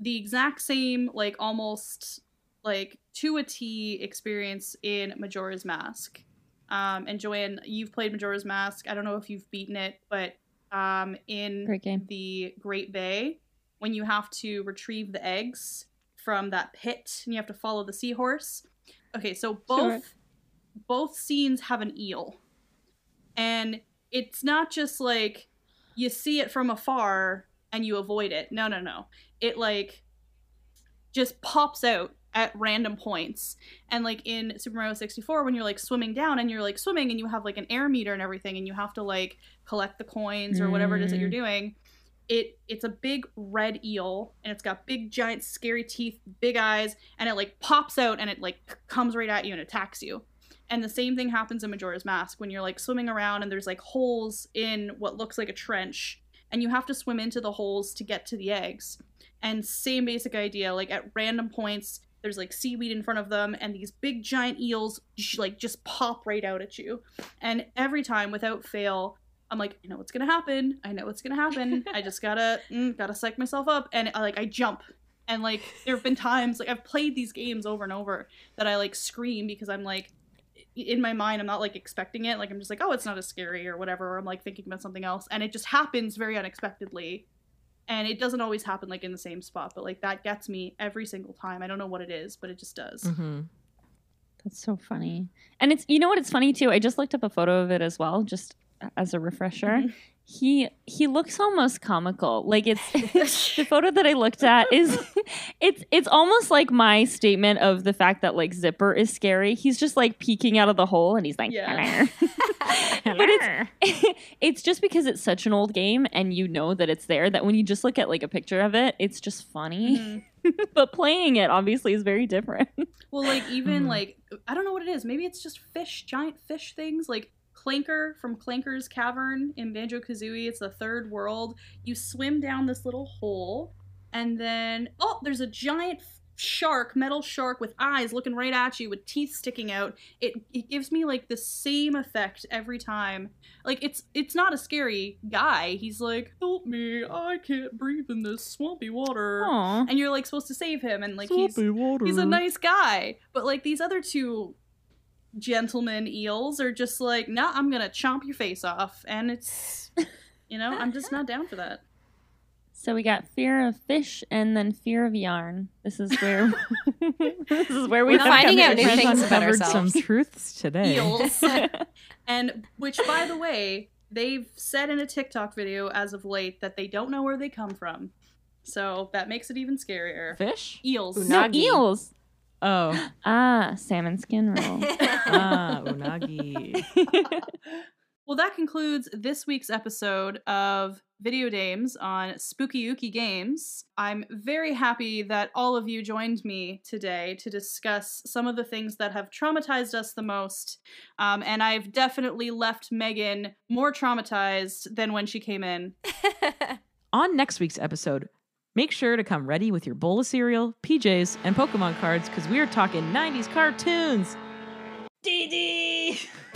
the exact same like almost like to a T experience in Majora's Mask. Um and Joanne, you've played Majora's Mask. I don't know if you've beaten it, but um in Great game. The Great Bay, when you have to retrieve the eggs from that pit and you have to follow the seahorse. Okay, so both sure. both scenes have an eel. And it's not just like you see it from afar and you avoid it. No, no, no. It like just pops out at random points. And like in Super Mario sixty-four, when you're like swimming down and you're like swimming and you have like an air meter and everything and you have to like collect the coins or whatever mm. it is that you're doing, It it's a big red eel, and it's got big, giant, scary teeth, big eyes, and it, like, pops out, and it, like, comes right at you and attacks you. And the same thing happens in Majora's Mask when you're, like, swimming around, and there's, like, holes in what looks like a trench, and you have to swim into the holes to get to the eggs. And same basic idea, like, at random points, there's, like, seaweed in front of them, and these big, giant eels, sh- like, just pop right out at you. And every time, without fail, I'm like, I know what's gonna happen. I know what's gonna happen. I just gotta, mm, gotta psych myself up, and I, like I jump, and like there have been times like I've played these games over and over that I like scream because I'm like, in my mind I'm not like expecting it. Like I'm just like, oh, it's not as scary or whatever. Or I'm like thinking about something else, and it just happens very unexpectedly, and it doesn't always happen like in the same spot, but like that gets me every single time. I don't know what it is, but it just does. Mm-hmm. That's so funny, and it's you know what? It's funny too. I just looked up a photo of it as well, just. As a refresher, mm-hmm. he he looks almost comical. Like it's the photo that I looked at is it's it's almost like my statement of the fact that like Zipper is scary. He's just like peeking out of the hole and he's like, yeah. But it's it's just because it's such an old game and you know that it's there that when you just look at like a picture of it, it's just funny. Mm-hmm. But playing it obviously is very different. Well, like even mm. like I don't know what it is. Maybe it's just fish, giant fish things like. Clanker from Clanker's Cavern in Banjo-Kazooie. It's the third world. You swim down this little hole, and then, oh, there's a giant shark, metal shark with eyes looking right at you with teeth sticking out. It it gives me, like, the same effect every time. Like, it's it's not a scary guy. He's like, help me, I can't breathe in this swampy water. Aww. And you're, like, supposed to save him, and, like, he's, he's a nice guy. But, like, these other two... gentlemen eels are just like, nah, I'm gonna chomp your face off, and it's, you know, I'm just not down for that. So we got fear of fish and then fear of yarn. This is where this is where we we're finding out new things about ourselves. Some truths today. Eels. And which, by the way, they've said in a TikTok video as of late that they don't know where they come from. So that makes it even scarier. Fish? Eels. Unagi. No, eels. Oh. Ah, salmon skin roll. Ah, unagi. Well, that concludes this week's episode of Video Dames on Spooky Ooky Games. I'm very happy that all of you joined me today to discuss some of the things that have traumatized us the most. Um, and I've definitely left Megan more traumatized than when she came in. On next week's episode, make sure to come ready with your bowl of cereal, P Js, and Pokemon cards, because we are talking nineties cartoons. Dee Dee!